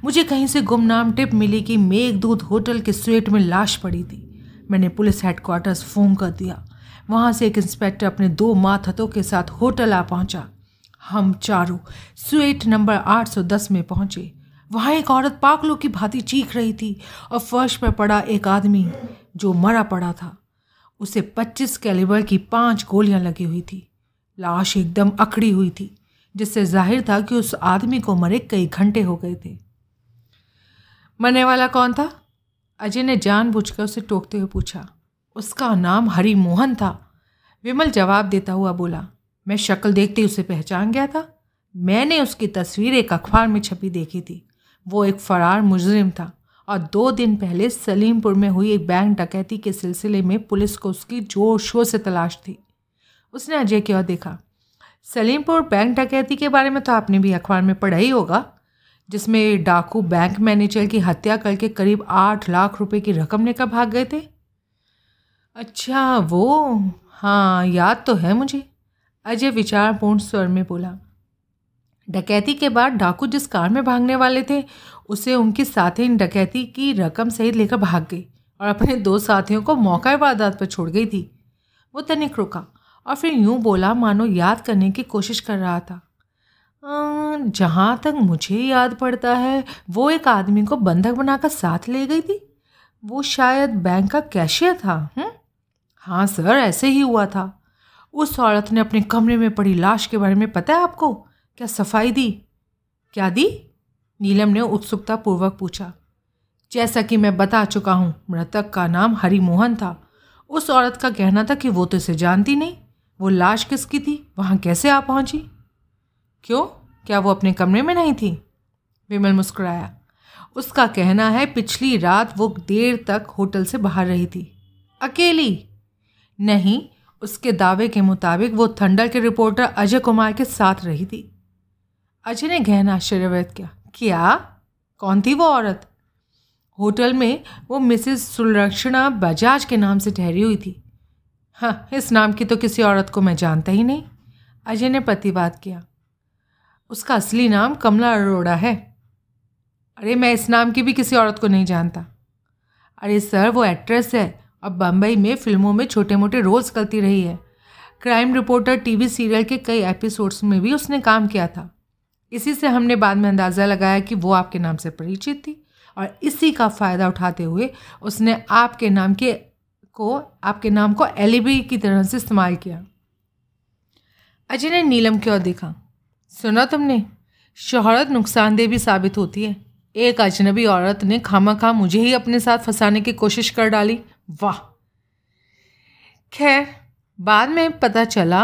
मुझे कहीं से गुमनाम टिप मिली कि मेघदूत होटल के स्वीट में लाश पड़ी थी। मैंने पुलिस हेडक्वार्टर्स फ़ोन कर दिया। वहाँ से एक इंस्पेक्टर अपने 2 मातहतों के साथ होटल आ पहुँचा। हम चारों स्वीट नंबर 810 में पहुँचे। वहाँ एक औरत पागलों की भांति चीख रही थी और फर्श पर पड़ा एक आदमी जो मरा पड़ा था, उसे 25 कैलिबर की 5 गोलियाँ लगी हुई थी। लाश एकदम अकड़ी हुई थी, जिससे जाहिर था कि उस आदमी को मरे कई घंटे हो गए थे। मरने वाला कौन था? अजय ने जानबूझकर उसे टोकते हुए पूछा। उसका नाम हरिमोहन था, विमल जवाब देता हुआ बोला। मैं शक्ल देखते ही उसे पहचान गया था। मैंने उसकी तस्वीर एक अखबार में छपी देखी थी। वो एक फरार मुजरिम था और 2 दिन पहले सलीमपुर में हुई एक बैंक डकैती के सिलसिले में पुलिस को उसकी जोर शोर से तलाश थी। उसने अजय की ओर देखा। सलीमपुर बैंक डकैती के बारे में तो आपने भी अखबार में पढ़ा ही होगा, जिसमें डाकू बैंक मैनेजर की हत्या करके करीब 8 लाख रुपये की रकम लेकर भाग गए थे। अच्छा वो, हाँ याद तो है मुझे, अजय विचारपूर्ण स्वर में बोला। डकैती के बाद डाकू जिस कार में भागने वाले थे उसे उनके साथी इन डकैती की रकम सहित लेकर भाग गई और अपने 2 साथियों को मौका वारदात पर छोड़ गई थी। वो तनिक रुका और फिर यूँ बोला मानो याद करने की कोशिश कर रहा था। जहाँ तक मुझे याद पड़ता है वो एक आदमी को बंधक बनाकर साथ ले गई थी। वो शायद बैंक का कैशियर था। हाँ सर, ऐसे ही हुआ था। उस औरत ने अपने कमरे में पड़ी लाश के बारे में पता है आपको क्या सफाई दी? क्या दी? नीलम ने उत्सुकतापूर्वक पूछा। जैसा कि मैं बता चुका हूँ, मृतक का नाम हरिमोहन था। उस औरत का कहना था कि वो तो इसे जानती नहीं। वो लाश किसकी थी, वहाँ कैसे आ पहुँची? क्यों, क्या वो अपने कमरे में नहीं थी? विमल मुस्कुराया। उसका कहना है पिछली रात वो देर तक होटल से बाहर रही थी। अकेली? नहीं, उसके दावे के मुताबिक वो थंडर के रिपोर्टर अजय कुमार के साथ रही थी। अजय ने गहन आश्चर्य व्यक्त किया। क्या? कौन थी वो औरत? होटल में वो मिसेस सुलक्षणा बजाज के नाम से ठहरी हुई थी। हाँ, इस नाम की तो किसी औरत को मैं जानता ही नहीं, अजय ने प्रतिवाद किया। उसका असली नाम कमला अरोड़ा है। अरे मैं इस नाम की भी किसी औरत को नहीं जानता। अरे सर, वो एक्ट्रेस है। अब बम्बई में फिल्मों में छोटे मोटे रोल्स करती रही है। क्राइम रिपोर्टर टीवी सीरियल के कई एपिसोड्स में भी उसने काम किया था। इसी से हमने बाद में अंदाज़ा लगाया कि वो आपके नाम से परिचित थी और इसी का फ़ायदा उठाते हुए उसने आपके नाम को एलिबी की तरह से इस्तेमाल किया। अजय ने नीलम की ओर देखा। सुना तुमने, शोहरत नुकसानदेह भी साबित होती है। एक अजनबी औरत ने खामखा मुझे ही अपने साथ फंसाने की कोशिश कर डाली। वाह। खैर, बाद में पता चला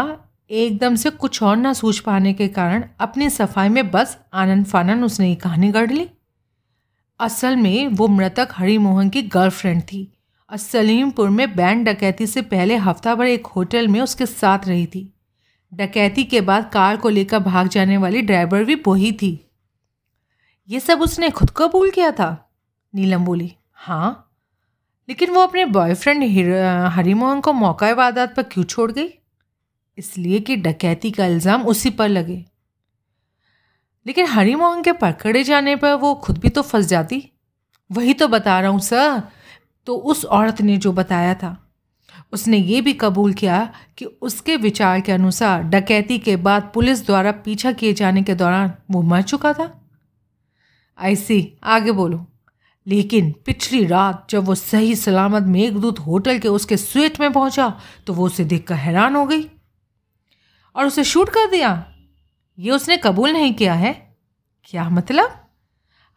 एकदम से कुछ और ना सूझ पाने के कारण अपनी सफाई में बस आनन फानन उसने ये कहानी गढ़ ली। असल में वो मृतक हरिमोहन की गर्लफ्रेंड थी और सलीमपुर में बैंक डकैती से पहले हफ्ता भर एक होटल में उसके साथ रही थी। डकैती के बाद कार को लेकर भाग जाने वाली ड्राइवर भी वही थी। ये सब उसने खुद कबूल किया था, नीलम बोली। हाँ, लेकिन वो अपने बॉयफ्रेंड हरिमोहन को मौका वारदात पर क्यों छोड़ गई? इसलिए कि डकैती का इल्ज़ाम उसी पर लगे। लेकिन हरिमोहन के पकड़े जाने पर वो खुद भी तो फंस जाती। वही तो बता रहा हूँ सर। तो उस औरत ने जो बताया था, उसने ये भी कबूल किया कि उसके विचार के अनुसार डकैती के बाद पुलिस द्वारा पीछा किए जाने के दौरान वो मर चुका था। ऐसी आगे बोलो। लेकिन पिछली रात जब वो सही सलामत मेघदूत होटल के उसके स्वीट में पहुंचा तो वो उसे देखकर हैरान हो गई और उसे शूट कर दिया। ये उसने कबूल नहीं किया है। क्या मतलब?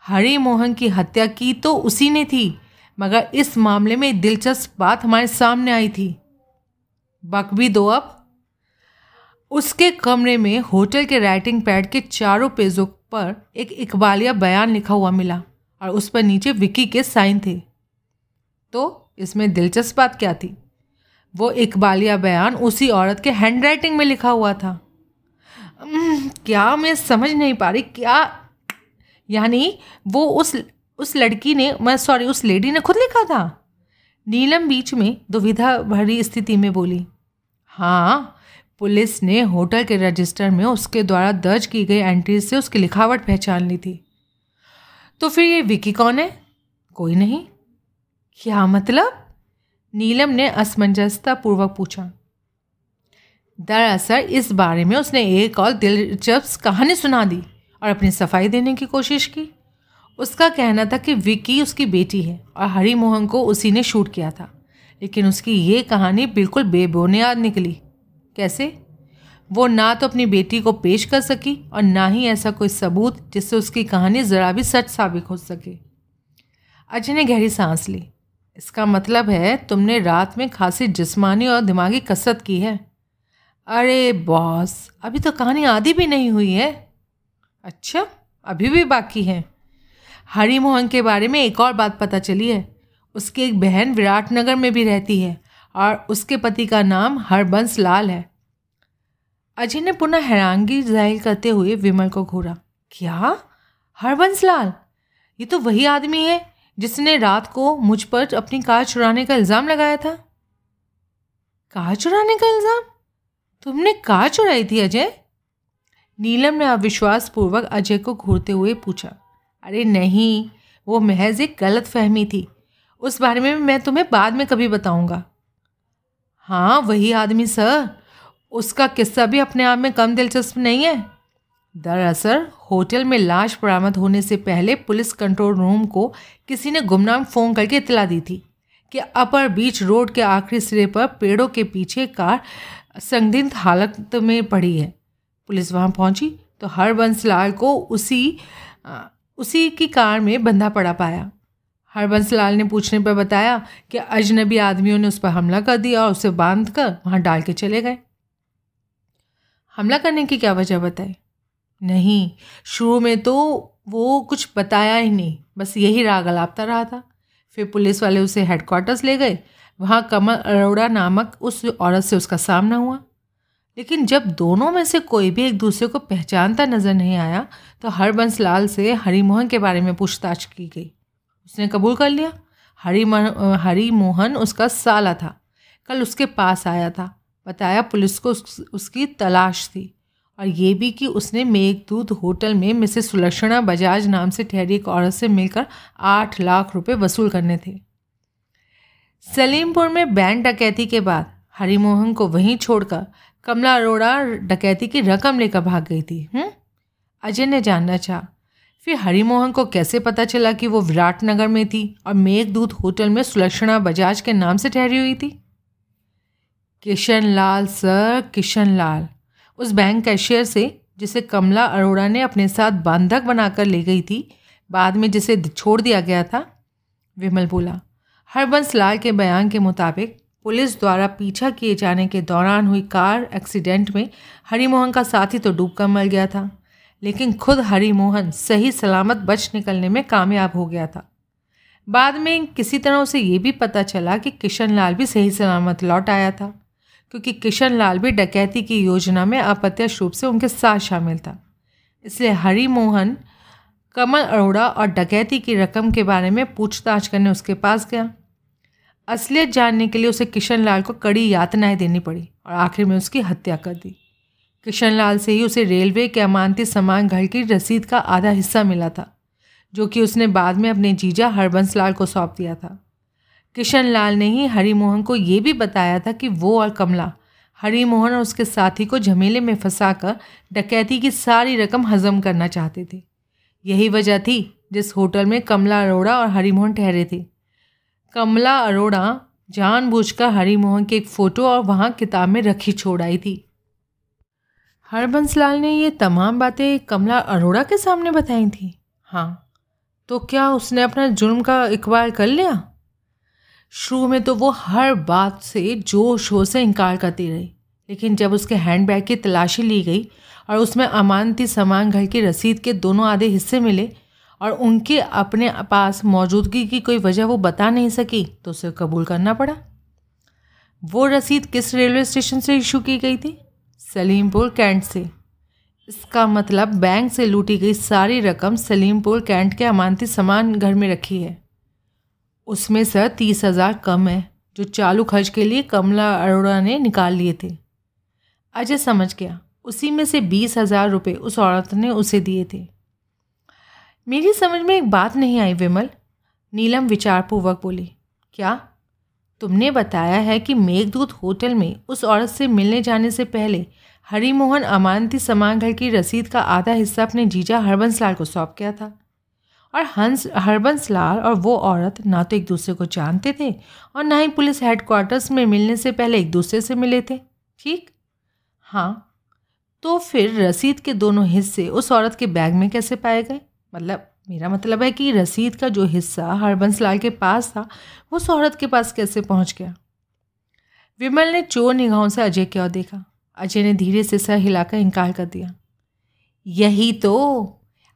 हरिमोहन की हत्या की तो उसी ने थी, मगर इस मामले में दिलचस्प बात हमारे सामने आई थी। बक भी दो अब। उसके कमरे में होटल के राइटिंग पैड के चारों पेजों पर एक इकबालिया बयान लिखा हुआ मिला और उस पर नीचे विक्की के साइन थे। तो इसमें दिलचस्प बात क्या थी? वो इकबालिया बयान उसी औरत के हैंडराइटिंग में लिखा हुआ था। क्या मैं समझ नहीं पा रही। क्या यानी वो उस लेडी ने खुद लिखा था? नीलम बीच में दुविधा भरी स्थिति में बोली। हाँ, पुलिस ने होटल के रजिस्टर में उसके द्वारा दर्ज की गई एंट्री से उसकी लिखावट पहचान ली थी। तो फिर ये विक्की कौन है? कोई नहीं। क्या मतलब? नीलम ने असमंजसतापूर्वक पूछा। दरअसल इस बारे में उसने एक और दिलचस्प कहानी सुना दी और अपनी सफाई देने की कोशिश की। उसका कहना था कि विक्की उसकी बेटी है और हरिमोहन को उसी ने शूट किया था, लेकिन उसकी ये कहानी बिल्कुल बेबुनियाद निकली। कैसे? वो ना तो अपनी बेटी को पेश कर सकी और ना ही ऐसा कोई सबूत जिससे उसकी कहानी ज़रा भी सच साबित हो सके। अजय ने गहरी सांस ली। इसका मतलब है तुमने रात में खासी जिस्मानी और दिमागी कसरत की है। अरे बॉस, अभी तो कहानी आधी भी नहीं हुई है। अच्छा, अभी भी बाकी है। हरिमोहन के बारे में एक और बात पता चली है। उसकी एक बहन विराटनगर में भी रहती है और उसके पति का नाम हरबंश लाल है। अजय ने पुनः हैरानगी जाहिर करते हुए विमल को घूरा। क्या? हरबंश लाल? ये तो वही आदमी है जिसने रात को मुझ पर अपनी कार चुराने का इल्ज़ाम लगाया था। कार चुराने का इल्ज़ाम? तुमने कार चुराई थी अजय? नीलम ने अविश्वासपूर्वक अजय को घूरते हुए पूछा। अरे नहीं, वो महज एक गलत फहमी थी। उस बारे में मैं तुम्हें बाद में कभी बताऊंगा। हाँ, वही आदमी सर। उसका किस्सा भी अपने आप में कम दिलचस्प नहीं है। दरअसल होटल में लाश बरामद होने से पहले पुलिस कंट्रोल रूम को किसी ने गुमनाम फ़ोन करके इतला दी थी कि अपर बीच रोड के आखिरी सिरे पर पेड़ों के पीछे कार संदिग्ध हालत में पड़ी है। पुलिस वहां पहुंची तो हरबंश लाल को उसी की कार में बंधा पड़ा पाया। हरबंश लाल ने पूछने पर बताया कि अजनबी आदमियों ने उस पर हमला कर दिया और उसे बांध कर वहाँ डाल के चले गए। हमला करने की क्या वजह बताई? नहीं, शुरू में तो वो कुछ बताया ही नहीं, बस यही राग अलापता रहा था। फिर पुलिस वाले उसे हेडक्वार्टर्स ले गए। वहाँ कमल अरोड़ा नामक उस औरत से उसका सामना हुआ, लेकिन जब दोनों में से कोई भी एक दूसरे को पहचानता नजर नहीं आया तो हरबंश लाल से हरिमोहन के बारे में पूछताछ की गई। उसने कबूल कर लिया। हरिमोहन उसका साला था, कल उसके पास आया था। बताया पुलिस को उसकी तलाश थी और ये भी कि उसने मेघदूत होटल में मिसेस सुलक्षणा बजाज नाम से ठहरी एक औरत से मिलकर 8 लाख रुपए वसूल करने थे। सलीमपुर में बैंक डकैती के बाद हरिमोहन को वहीं छोड़कर कमला अरोड़ा डकैती की रकम लेकर भाग गई थी। अजय ने जानना चाहा। फिर हरिमोहन को कैसे पता चला कि वो विराट नगर में थी और मेघदूत होटल में सुलक्षणा बजाज के नाम से ठहरी हुई थी? किशन लाल सर, किशन लाल उस बैंक कैशियर से जिसे कमला अरोड़ा ने अपने साथ बंधक बनाकर ले गई थी, बाद में जिसे छोड़ दिया गया था। विमल बोला। हरबंस लाल के बयान के मुताबिक पुलिस द्वारा पीछा किए जाने के दौरान हुई कार एक्सीडेंट में हरिमोहन का साथी तो डूबकर मर गया था, लेकिन खुद हरिमोहन सही सलामत बच निकलने में कामयाब हो गया था। बाद में किसी तरह उसे ये भी पता चला कि किशन लाल भी सही सलामत लौट आया था, क्योंकि किशन लाल भी डकैती की योजना में अप्रत्यक्ष रूप से उनके साथ शामिल था। इसलिए हरिमोहन कमल अरोड़ा और डकैती की रकम के बारे में पूछताछ करने उसके पास गया। असलियत जानने के लिए उसे किशन लाल को कड़ी यातनाएं देनी पड़ी और आखिर में उसकी हत्या कर दी। किशन लाल से ही उसे रेलवे के अमानती सामान घर की रसीद का आधा हिस्सा मिला था, जो कि उसने बाद में अपने जीजा हरबंस लाल को सौंप दिया था। किशन लाल ने ही हरिमोहन को ये भी बताया था कि वो और कमला हरिमोहन और उसके साथी को झमेले में फंसाकर डकैती की सारी रकम हजम करना चाहते थे। यही वजह थी जिस होटल में कमला अरोड़ा और हरिमोहन ठहरे थे। कमला अरोड़ा जानबूझकर हरिमोहन की एक फ़ोटो और वहाँ किताब में रखी छोड़ आई थी। हरबंस लाल ने ये तमाम बातें कमला अरोड़ा के सामने बताई थी। हाँ, तो क्या उसने अपना जुर्म का इकरार कर लिया? शुरू में तो वो हर बात से जोर शोर से इनकार करती रही, लेकिन जब उसके हैंडबैग की तलाशी ली गई और उसमें अमानती सामान घर की रसीद के दोनों आधे हिस्से मिले और उनके अपने पास मौजूदगी की कोई वजह वो बता नहीं सकी, तो उसे कबूल करना पड़ा। वो रसीद किस रेलवे स्टेशन से इशू की गई थी? सलीमपुर कैंट से। इसका मतलब बैंक से लूटी गई सारी रकम सलीमपुर कैंट के अमानती सामान घर में रखी है। उसमें सर 30,000 कम है, जो चालू खर्च के लिए कमला अरोड़ा ने निकाल लिए थे। अजय समझ गया। उसी में से 20,000 रुपये उस औरत ने उसे दिए थे। मेरी समझ में एक बात नहीं आई विमल, नीलम विचारपूर्वक बोली। क्या? तुमने बताया है कि मेघदूत होटल में उस औरत से मिलने जाने से पहले हरिमोहन अमानती सामान घर की रसीद का आधा हिस्सा अपने जीजा हरबंस लाल को सौंप गया था, और हरबंस लाल और वो औरत ना तो एक दूसरे को जानते थे और ना ही पुलिस हेडक्वार्टर्स में मिलने से पहले एक दूसरे से मिले थे। ठीक? हाँ, तो फिर रसीद के दोनों हिस्से उस औरत के बैग में कैसे पाए गए? मेरा मतलब है कि रसीद का जो हिस्सा हरबंस लाल के पास था वो उस औरत के पास कैसे पहुंच गया? विमल ने चोर निगाहों से अजय की ओर देखा। अजय ने धीरे से सर हिलाकर इनकार कर दिया। यही तो,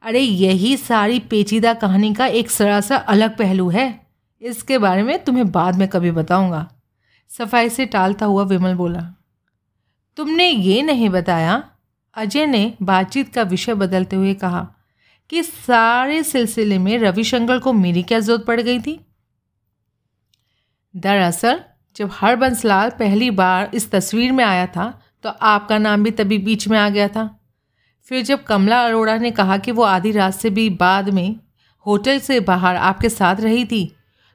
अरे यही सारी पेचीदा कहानी का एक सरासर अलग पहलू है। इसके बारे में तुम्हें बाद में कभी बताऊंगा, सफाई से टालता हुआ विमल बोला। तुमने ये नहीं बताया, अजय ने बातचीत का विषय बदलते हुए कहा, कि सारे सिलसिले में रविशंकर को मेरी क्या जरूरत पड़ गई थी? दरअसल जब हरबंस लाल पहली बार इस तस्वीर में आया था तो आपका नाम भी तभी बीच में आ गया था। फिर जब कमला अरोड़ा ने कहा कि वो आधी रात से भी बाद में होटल से बाहर आपके साथ रही थी,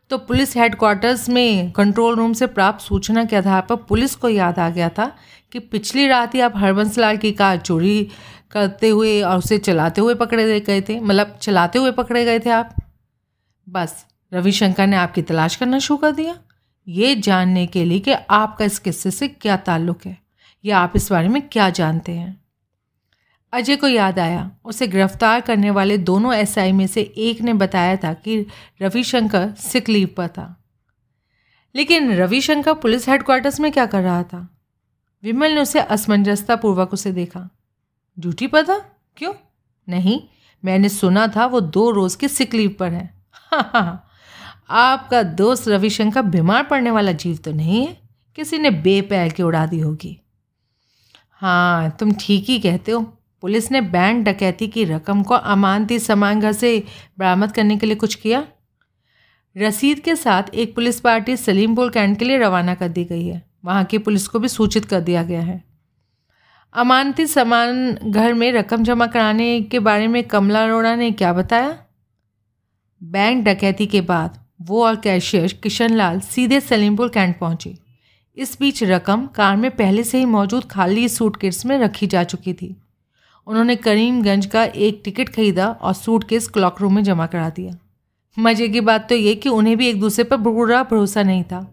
तो पुलिस हेडक्वार्टर्स में कंट्रोल रूम से प्राप्त सूचना के आधार पर पुलिस को याद आ गया था कि पिछली रात ही आप हरबंस लाल की कार चोरी करते हुए और उसे चलाते हुए पकड़े गए थे आप। बस रविशंकर ने आपकी तलाश करना शुरू कर दिया, ये जानने के लिए कि आपका इस किस्से से क्या ताल्लुक है या आप इस बारे में क्या जानते हैं। अजय को याद आया, उसे गिरफ्तार करने वाले दोनों एसआई में से एक ने बताया था कि रविशंकर सिक लीव पर था, लेकिन रविशंकर पुलिस हेडक्वार्टर्स में क्या कर रहा था? विमल ने उसे असमंजसतापूर्वक उसे देखा। ड्यूटी पर था? क्यों? नहीं, मैंने सुना था वो 2 रोज़ की सिक लीव पर है। हाँ, आपका दोस्त रविशंकर बीमार पड़ने वाला जीव तो नहीं है, किसी ने बेपैर के उड़ा दी होगी। हाँ, तुम ठीक ही कहते हो। पुलिस ने बैंक डकैती की रकम को अमानती सामान घर से बरामद करने के लिए कुछ किया? रसीद के साथ एक पुलिस पार्टी सलीमपुर कैंट के लिए रवाना कर दी गई है। वहाँ की पुलिस को भी सूचित कर दिया गया है। अमानती सामान घर में रकम जमा कराने के बारे में कमला अरोड़ा ने क्या बताया? बैंक डकैती के बाद वो और कैशियर किशन लाल सीधे सलीमपुर कैंट पहुंचे। इस बीच रकम कार में पहले से ही मौजूद खाली सूटकेस में रखी जा चुकी थी। उन्होंने करीमगंज का एक टिकट खरीदा और सूटकेस क्लॉक रूम में जमा करा दिया। मजे की बात तो ये कि उन्हें भी एक दूसरे पर पूरा भरोसा नहीं था।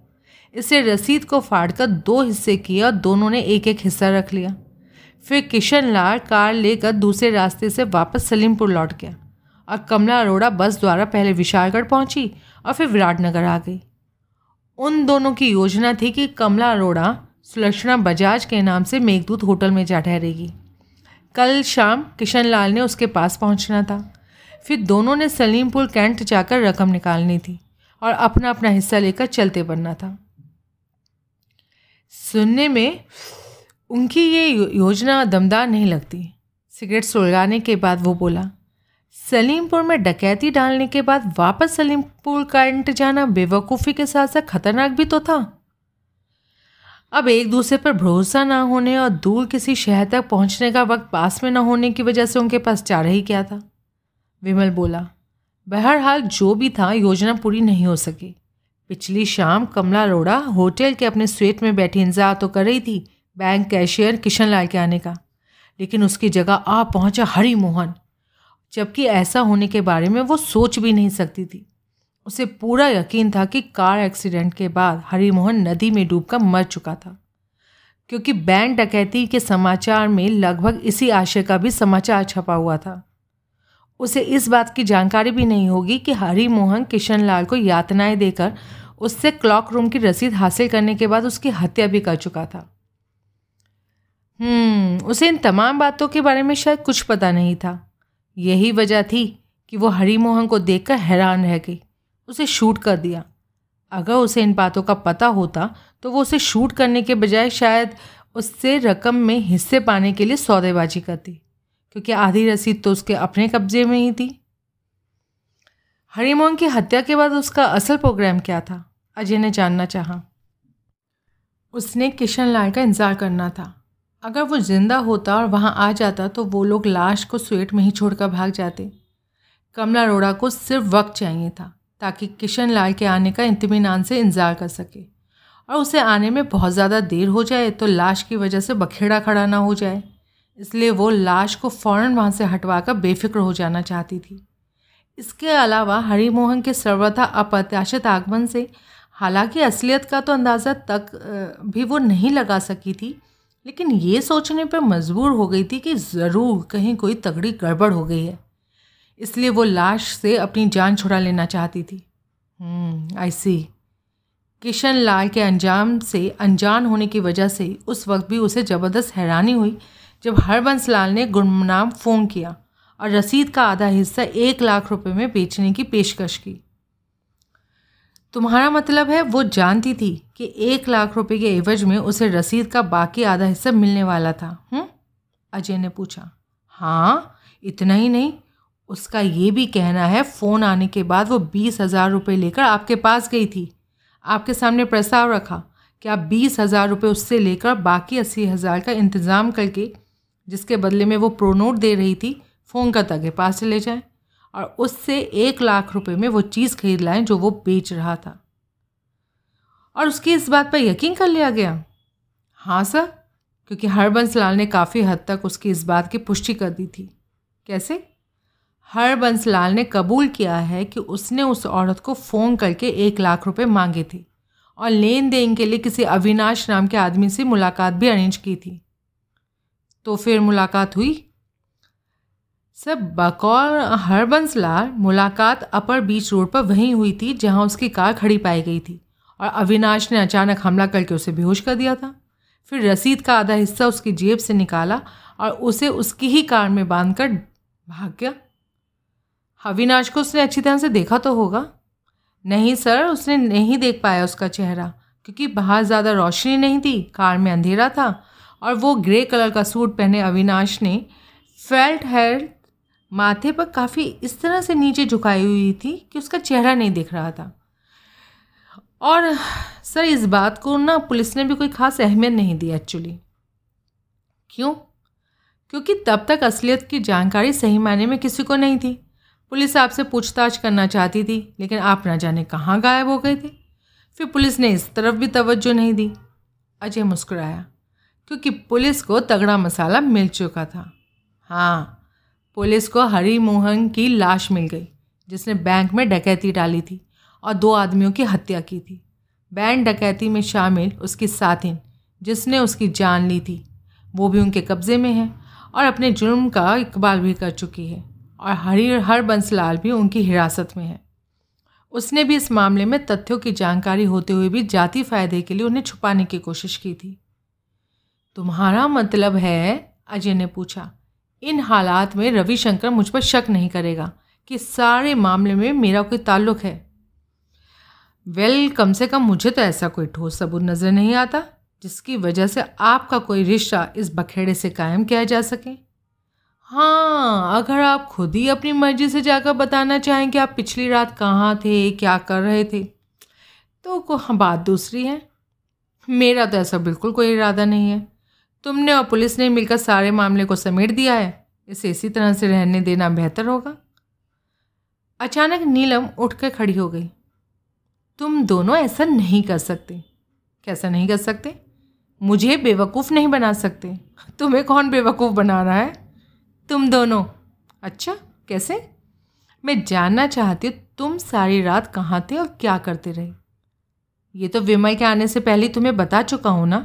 इससे रसीद को फाड़कर दो हिस्से किए और दोनों ने एक एक हिस्सा रख लिया। फिर किशन लाल कार लेकर दूसरे रास्ते से वापस सलीमपुर लौट गया और कमला अरोड़ा बस द्वारा पहले विशालगढ़ पहुंची और फिर विराटनगर आ गई। उन दोनों की योजना थी कि कमला अरोड़ा सुलक्षणा बजाज के नाम से मेघदूत होटल में जा ठहरेगी। कल शाम किशन लाल ने उसके पास पहुंचना था। फिर दोनों ने सलीमपुर कैंट जाकर रकम निकालनी थी और अपना अपना हिस्सा लेकर चलते बनना था। सुनने में उनकी ये योजना दमदार नहीं लगती। सिगरेट सुलगाने के बाद वो बोला, सलीमपुर में डकैती डालने के बाद वापस सलीमपुर कैंट जाना बेवकूफ़ी के साथ साथ खतरनाक भी तो था। अब एक दूसरे पर भरोसा ना होने और दूर किसी शहर तक पहुंचने का वक्त पास में ना होने की वजह से उनके पास चारा ही क्या था। विमल बोला, बहरहाल जो भी था योजना पूरी नहीं हो सकी। पिछली शाम कमला अरोड़ा होटल के अपने स्वीट में बैठी इंतजार तो कर रही थी बैंक कैशियर किशन लाल के आने का, लेकिन उसकी जगह आ पहुंचा हरिमोहन, जबकि ऐसा होने के बारे में वो सोच भी नहीं सकती थी। उसे पूरा यकीन था कि कार एक्सीडेंट के बाद हरिमोहन नदी में डूबकर मर चुका था, क्योंकि बैंक डकैती के समाचार में लगभग इसी आशय का भी समाचार छपा हुआ था। उसे इस बात की जानकारी भी नहीं होगी कि हरिमोहन किशन लाल को यातनाएं देकर उससे क्लॉक रूम की रसीद हासिल करने के बाद उसकी हत्या भी कर चुका था। उसे इन तमाम बातों के बारे में शायद कुछ पता नहीं था। यही वजह थी कि वो हरिमोहन को देखकर हैरान रह गई, उसे शूट कर दिया। अगर उसे इन बातों का पता होता तो वो उसे शूट करने के बजाय शायद उससे रकम में हिस्से पाने के लिए सौदेबाजी करती, क्योंकि आधी रसीद तो उसके अपने कब्जे में ही थी। हरिमोहन की हत्या के बाद उसका असल प्रोग्राम क्या था, अजय ने जानना चाहा। उसने किशन लाल का इंतज़ार करना था। अगर वो जिंदा होता और वहाँ आ जाता तो वो लोग लाश को स्वेट में ही छोड़कर भाग जाते। कमला अरोड़ा को सिर्फ वक्त चाहिए था ताकि किशन लाल के आने का इत्मीनान से इंतज़ार कर सके, और उसे आने में बहुत ज़्यादा देर हो जाए तो लाश की वजह से बखेड़ा खड़ा ना हो जाए, इसलिए वो लाश को फ़ौरन वहाँ से हटवाकर बेफिक्र हो जाना चाहती थी। इसके अलावा हरिमोहन के सर्वथा अप्रत्याशित आगमन से हालांकि असलियत का तो अंदाज़ा तक भी वो नहीं लगा सकी थी, लेकिन ये सोचने पर मजबूर हो गई थी कि ज़रूर कहीं कोई तगड़ी गड़बड़ हो गई है, इसलिए वो लाश से अपनी जान छुड़ा लेना चाहती थी। आई सी। किशन लाल के अंजाम से अनजान होने की वजह से उस वक्त भी उसे ज़बरदस्त हैरानी हुई जब हरबंश लाल ने गुमनाम फ़ोन किया और रसीद का आधा हिस्सा 1,00,000 रुपये में बेचने की पेशकश की। तुम्हारा मतलब है वो जानती थी कि 1,00,000 रुपये के एवज में उसे रसीद का बाकी आधा हिस्सा मिलने वाला था? अजय ने पूछा। हाँ, इतना ही नहीं, उसका ये भी कहना है फ़ोन आने के बाद वो 20,000 रुपये लेकर आपके पास गई थी। आपके सामने प्रस्ताव रखा कि आप 20,000 रुपये उससे लेकर बाकी 80,000 का इंतज़ाम करके, जिसके बदले में वो प्रोनोट दे रही थी, फ़ोन कर्ता के पास चले जाएं और उससे 1,00,000 रुपये में वो चीज़ खरीद लाएं जो वो बेच रहा था। और उसकी इस बात पर यकीन कर लिया गया? हाँ सर, क्योंकि हरबंश लाल ने काफ़ी हद तक उसकी इस बात की पुष्टि कर दी थी। कैसे? हरबंश लाल ने कबूल किया है कि उसने उस औरत को फ़ोन करके 1,00,000 रुपये मांगे थे और लेन देन के लिए किसी अविनाश नाम के आदमी से मुलाकात भी अरेंज की थी। तो फिर मुलाकात हुई? सब बकौल हरबंश लाल मुलाकात अपर बीच रोड पर वहीं हुई थी जहां उसकी कार खड़ी पाई गई थी और अविनाश ने अचानक हमला करके उसे बेहोश कर दिया था। फिर रसीद का आधा हिस्सा उसकी जेब से निकाला और उसे उसकी ही कार में बांध कर भाग गया। अविनाश को उसने अच्छी तरह से देखा तो होगा? नहीं सर, उसने नहीं देख पाया उसका चेहरा, क्योंकि बाहर ज़्यादा रोशनी नहीं थी, कार में अंधेरा था और वो ग्रे कलर का सूट पहने अविनाश ने फेल्ट हेयर माथे पर काफ़ी इस तरह से नीचे झुकाई हुई थी कि उसका चेहरा नहीं दिख रहा था। और सर, इस बात को ना पुलिस ने भी कोई ख़ास अहमियत नहीं दी एक्चुअली। क्यों? क्योंकि तब तक असलियत की जानकारी सही मायने में किसी को नहीं थी। पुलिस आपसे पूछताछ करना चाहती थी, लेकिन आप ना जाने कहाँ गायब हो गए थे। फिर पुलिस ने इस तरफ भी तवज्जो नहीं दी। अजय मुस्कुराया, क्योंकि पुलिस को तगड़ा मसाला मिल चुका था। हाँ, पुलिस को हरी मोहन की लाश मिल गई जिसने बैंक में डकैती डाली थी और 2 आदमियों की हत्या की थी। बैंक डकैती में शामिल उसकी साथिन जिसने उसकी जान ली थी वो भी उनके कब्ज़े में है और अपने जुर्म का इकबाल भी कर चुकी है और हरबंस लाल भी उनकी हिरासत में है। उसने भी इस मामले में तथ्यों की जानकारी होते हुए भी जाति फ़ायदे के लिए उन्हें छुपाने की कोशिश की थी। तुम्हारा मतलब है, अजय ने पूछा, इन हालात में रविशंकर मुझ पर शक नहीं करेगा कि सारे मामले में मेरा कोई ताल्लुक है? वेल, कम से कम मुझे तो ऐसा कोई ठोस सबूत नज़र नहीं आता जिसकी वजह से आपका कोई रिश्ता इस बखेड़े से कायम किया जा सके। हाँ, अगर आप खुद ही अपनी मर्जी से जाकर बताना चाहें कि आप पिछली रात कहाँ थे, क्या कर रहे थे, तो बात दूसरी है। मेरा तो ऐसा बिल्कुल कोई इरादा नहीं है। तुमने और पुलिस ने मिलकर सारे मामले को समेट दिया है, इसे इसी तरह से रहने देना बेहतर होगा। अचानक नीलम उठकर खड़ी हो गई। तुम दोनों ऐसा नहीं कर सकते। कैसा नहीं कर सकते? मुझे बेवकूफ़ नहीं बना सकते। तुम्हें कौन बेवकूफ़ बना रहा है? तुम दोनों। अच्छा, कैसे? मैं जानना चाहती हूँ तुम सारी रात कहाँ थे और क्या करते रहे। ये तो विमल के आने से पहले तुम्हें बता चुका हूँ ना।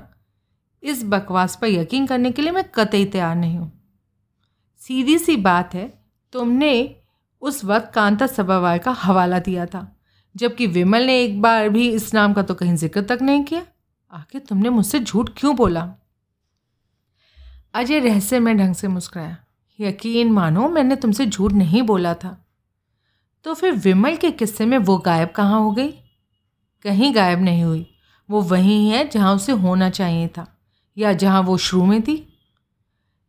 इस बकवास पर यकीन करने के लिए मैं कतई तैयार नहीं हूँ। सीधी सी बात है, तुमने उस वक्त कांता सभावाल का हवाला दिया था जबकि विमल ने एक बार भी इस नाम का तो कहीं जिक्र तक नहीं किया। आखिर तुमने मुझसे झूठ क्यों बोला? अजय रहस्यमय ढंग से मुस्कुराया। यकीन मानो मैंने तुमसे झूठ नहीं बोला था। तो फिर विमल के किस्से में वो गायब कहाँ हो गई? कहीं गायब नहीं हुई। वो वहीं है जहाँ उसे होना चाहिए था या जहाँ वो शुरू में थी।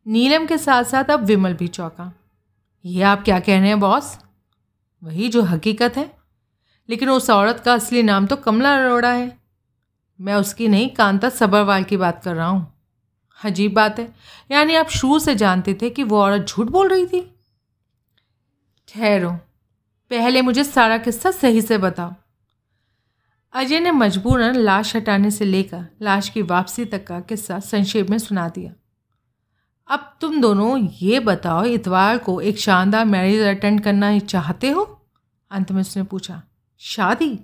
नीलम के साथ साथ अब विमल भी चौंका। यह आप क्या कह रहे हैं बॉस? वही जो हकीकत है। लेकिन उस औरत का असली नाम तो कमला अरोड़ा है। मैं उसकी नहीं, कांता सबरवाल की बात कर रहा हूँ। अजीब बात है, यानी आप शुरू से जानते थे कि वो औरत झूठ बोल रही थी। ठहरो, पहले मुझे सारा किस्सा सही से बताओ। अजय ने मजबूरन लाश हटाने से लेकर लाश की वापसी तक का किस्सा संक्षेप में सुना दिया। अब तुम दोनों ये बताओ, इतवार को एक शानदार मैरिज अटेंड करना चाहते हो? अंत में उसने पूछा। शादी?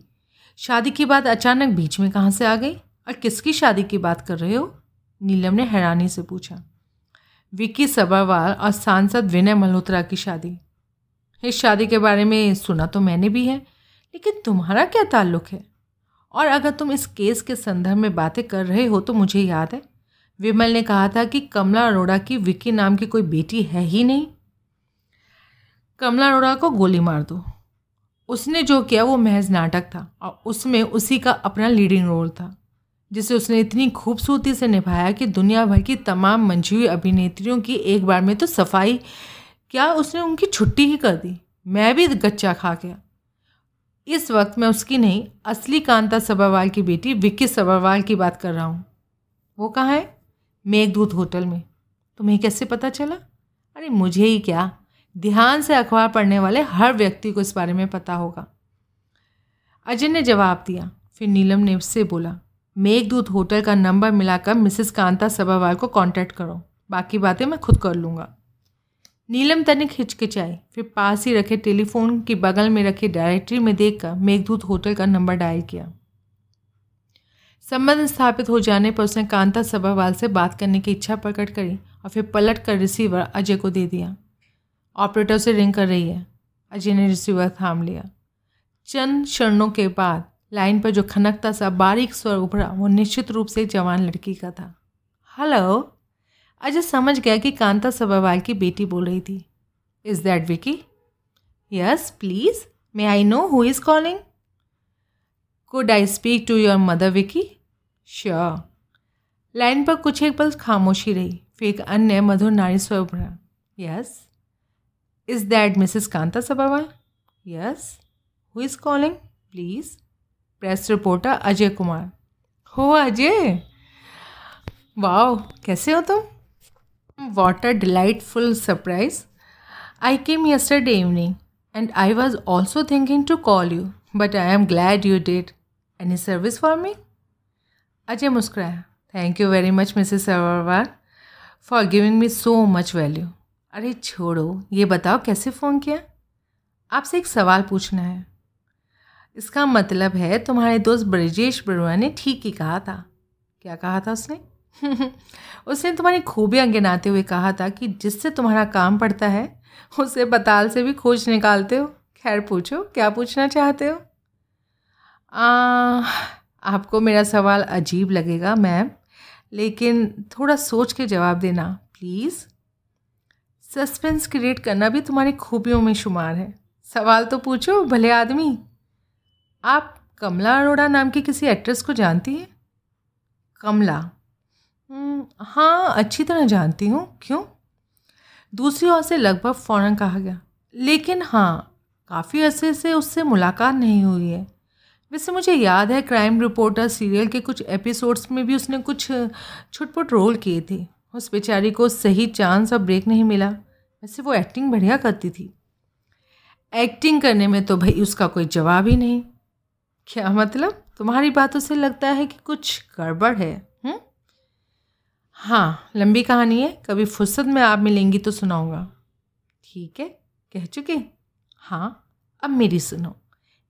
शादी की बात अचानक बीच में कहाँ से आ गई और किसकी शादी की बात कर रहे हो? नीलम ने हैरानी से पूछा। विक्की सबरवाल और सांसद विनय मल्होत्रा की शादी। इस शादी के बारे में सुना तो मैंने भी है, लेकिन तुम्हारा क्या ताल्लुक है? और अगर तुम इस केस के संदर्भ में बातें कर रहे हो तो मुझे याद है विमल ने कहा था कि कमला अरोड़ा की विक्की नाम की कोई बेटी है ही नहीं। कमला अरोड़ा को गोली मार दो। उसने जो किया वो महज नाटक था और उसमें उसी का अपना लीडिंग रोल था जिसे उसने इतनी खूबसूरती से निभाया कि दुनिया भर की तमाम मंझी हुई अभिनेत्रियों की एक बार में तो सफाई क्या, उसने उनकी छुट्टी ही कर दी। मैं भी गच्चा खा गया। इस वक्त मैं उसकी नहीं, असली कांता सबरवाल की बेटी विक्की सबरवाल की बात कर रहा हूँ। वो कहाँ है? मेघदूत होटल में। तुम्हें कैसे पता चला? अरे मुझे ही क्या, ध्यान से अखबार पढ़ने वाले हर व्यक्ति को इस बारे में पता होगा। अजय ने जवाब दिया। फिर नीलम ने उससे बोला, मेघदूत होटल का नंबर मिलाकर मिसेस कांता सबरवाल को कांटेक्ट करो, बाकी बातें मैं खुद कर लूँगा। नीलम तनिक हिचकिचाई, फिर पास ही रखे टेलीफोन की बगल में रखी डायरेक्टरी में देखकर मेघदूत होटल का नंबर डायल किया। संबंध स्थापित हो जाने पर उसने कांता सबरवाल से बात करने की इच्छा प्रकट करी और फिर पलट कर रिसीवर अजय को दे दिया। ऑपरेटर से रिंग कर रही है। अजय ने रिसीवर थाम लिया। चंद क्षणों के बाद लाइन पर जो खनकता सा बारीक स्वर उभरा वो निश्चित रूप से एक जवान लड़की का था। हेलो। अजय समझ गया कि कांता सबरवाल की बेटी बोल रही थी। Is that Vicky? Yes please, may I know who is calling? Could I speak to your mother Vicky? Sure. Line पर कुछ एक पल खामोशी रही, फिर एक अन्य मधुर नारी स्वर उभरा। Yes. Is that Mrs Kanta Sabharwal? Yes. Who is calling please? Press reporter Ajay Kumar. Oh Ajay, wow, कैसे हो तुम? What a delightful surprise. I came yesterday evening and I was also thinking to call you but I am glad you did. Any service for me? Ajay मुस्कुराया। Thank you very much Mrs Sabharwal for giving me so much value. अरे छोड़ो, ये बताओ कैसे phone किया? आपसे एक सवाल पूछना है। इसका मतलब है तुम्हारे दोस्त ब्रजेश बरुआ ने ठीक ही कहा था। क्या कहा था उसने? उसने तुम्हारी खूबियाँ गिनाते हुए कहा था कि जिससे तुम्हारा काम पड़ता है उसे बताल से भी खोज निकालते हो। खैर पूछो, क्या पूछना चाहते हो? आपको मेरा सवाल अजीब लगेगा मैम, लेकिन थोड़ा सोच के जवाब देना प्लीज़। सस्पेंस क्रिएट करना भी तुम्हारी खूबियों में शुमार है। सवाल तो पूछो भले आदमी। आप कमला अरोड़ा नाम की किसी एक्ट्रेस को जानती हैं? कमला? हाँ, अच्छी तरह जानती हूँ। क्यों? दूसरी ओर से लगभग फ़ौरन कहा गया। लेकिन हाँ, काफ़ी अरसे से उससे मुलाकात नहीं हुई है। वैसे मुझे याद है क्राइम रिपोर्टर सीरियल के कुछ एपिसोड्स में भी उसने कुछ छुटपुट रोल किए थे। उस बेचारी को सही चांस और ब्रेक नहीं मिला। वैसे वो एक्टिंग बढ़िया करती थी। एक्टिंग करने में तो भाई उसका कोई जवाब ही नहीं। क्या मतलब? तुम्हारी बातों से लगता है कि कुछ गड़बड़ है। हाँ, लंबी कहानी है, कभी फुर्सत में आप मिलेंगी तो सुनाऊंगा। ठीक है, कह चुके? हाँ, अब मेरी सुनो।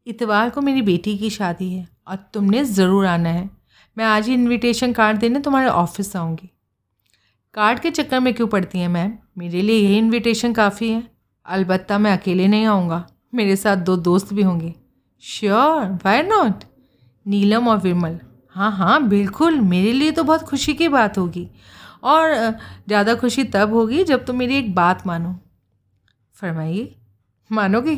इतवार को मेरी बेटी की शादी है और तुमने ज़रूर आना है। मैं आज ही इनविटेशन कार्ड देने तुम्हारे ऑफिस आऊँगी। कार्ड के चक्कर में क्यों पड़ती है मैम? मेरे लिए यही इनविटेशन काफ़ी है। अलबत्ता मैं अकेले नहीं आऊँगा, मेरे साथ दो दोस्त भी होंगे। Sure, why not? नीलम और विमल? हाँ हाँ बिल्कुल, मेरे लिए तो बहुत खुशी की बात होगी। और ज़्यादा खुशी तब होगी जब तुम मेरी एक बात मानो। फरमाइए, मानोगे?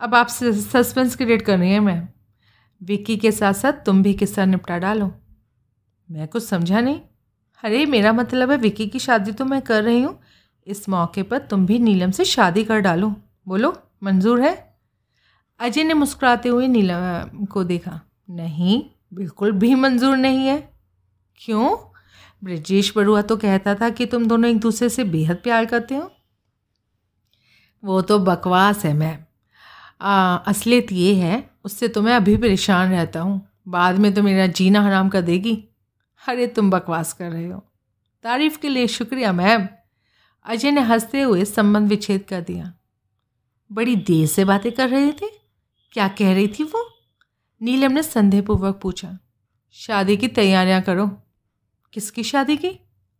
अब आप सस्पेंस क्रिएट कर रही हैं मैम। विक्की के साथ साथ तुम भी किस्सा निपटा डालो। मैं कुछ समझा नहीं। अरे मेरा मतलब है विक्की की शादी तो मैं कर रही हूँ, इस मौके पर तुम भी नीलम से शादी कर डालो। बोलो, मंजूर है? अजय ने मुस्कुराते हुए नीलम को देखा। नहीं, बिल्कुल भी मंजूर नहीं है। क्यों? ब्रजेश बरुआ तो कहता था कि तुम दोनों एक दूसरे से बेहद प्यार करते हो। वो तो बकवास है मैम। असलियत ये है, उससे तो मैं अभी परेशान रहता हूँ, बाद में तो मेरा जीना हराम कर देगी। अरे तुम बकवास कर रहे हो। तारीफ़ के लिए शुक्रिया मैम। अजय ने हंसते हुए संबंध विच्छेद कर दिया। बड़ी देर से बातें कर रहे थे, क्या कह रही थी वो? नीलम ने संदेहपूर्वक पूछा। शादी की तैयारियां करो। किसकी शादी की?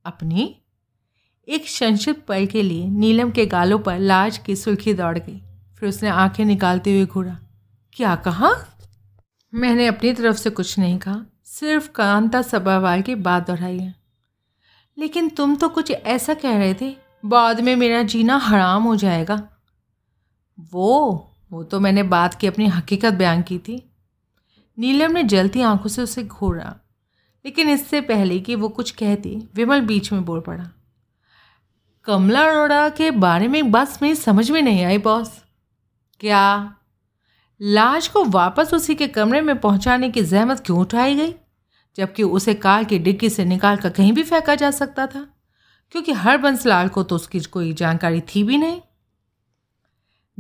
अपनी। एक संक्षिप्त पल के लिए नीलम के गालों पर लाज की सुर्खी दौड़ गई, फिर उसने आंखें निकालते हुए घूरा। क्या कहा? मैंने अपनी तरफ से कुछ नहीं कहा, सिर्फ कांता सभावाल की बात दोहराई है। लेकिन तुम तो कुछ ऐसा कह रहे थे, बाद में मेरा जीना हराम हो जाएगा। वो तो मैंने बात की, अपनी हकीकत बयान की थी। नीलम ने जलती आंखों से उसे घूरा, लेकिन इससे पहले कि वो कुछ कहती विमल बीच में बोल पड़ा। कमला अरोड़ा के बारे में बस मेरी समझ में नहीं आई बॉस। क्या? लाश को वापस उसी के कमरे में पहुंचाने की जहमत क्यों उठाई गई, जबकि उसे कार की डिग्गी से निकाल कर कहीं भी फेंका जा सकता था? क्योंकि हरबंश लाल को तो उसकी कोई जानकारी थी भी नहीं।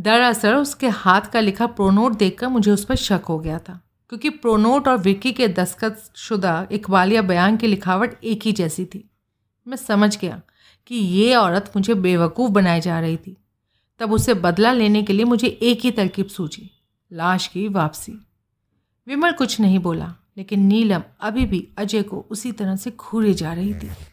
दरअसल उसके हाथ का लिखा प्रोनोट देखकर मुझे उस पर शक हो गया था, क्योंकि प्रोनोट और विक्की के दस्तखत शुदा इकबालिया बयान की लिखावट एक ही जैसी थी। मैं समझ गया कि ये औरत मुझे बेवकूफ़ बनाई जा रही थी। तब उसे बदला लेने के लिए मुझे एक ही तरकीब सूझी, लाश की वापसी। विमल कुछ नहीं बोला, लेकिन नीलम अभी भी अजय को उसी तरह से घूरे जा रही थी।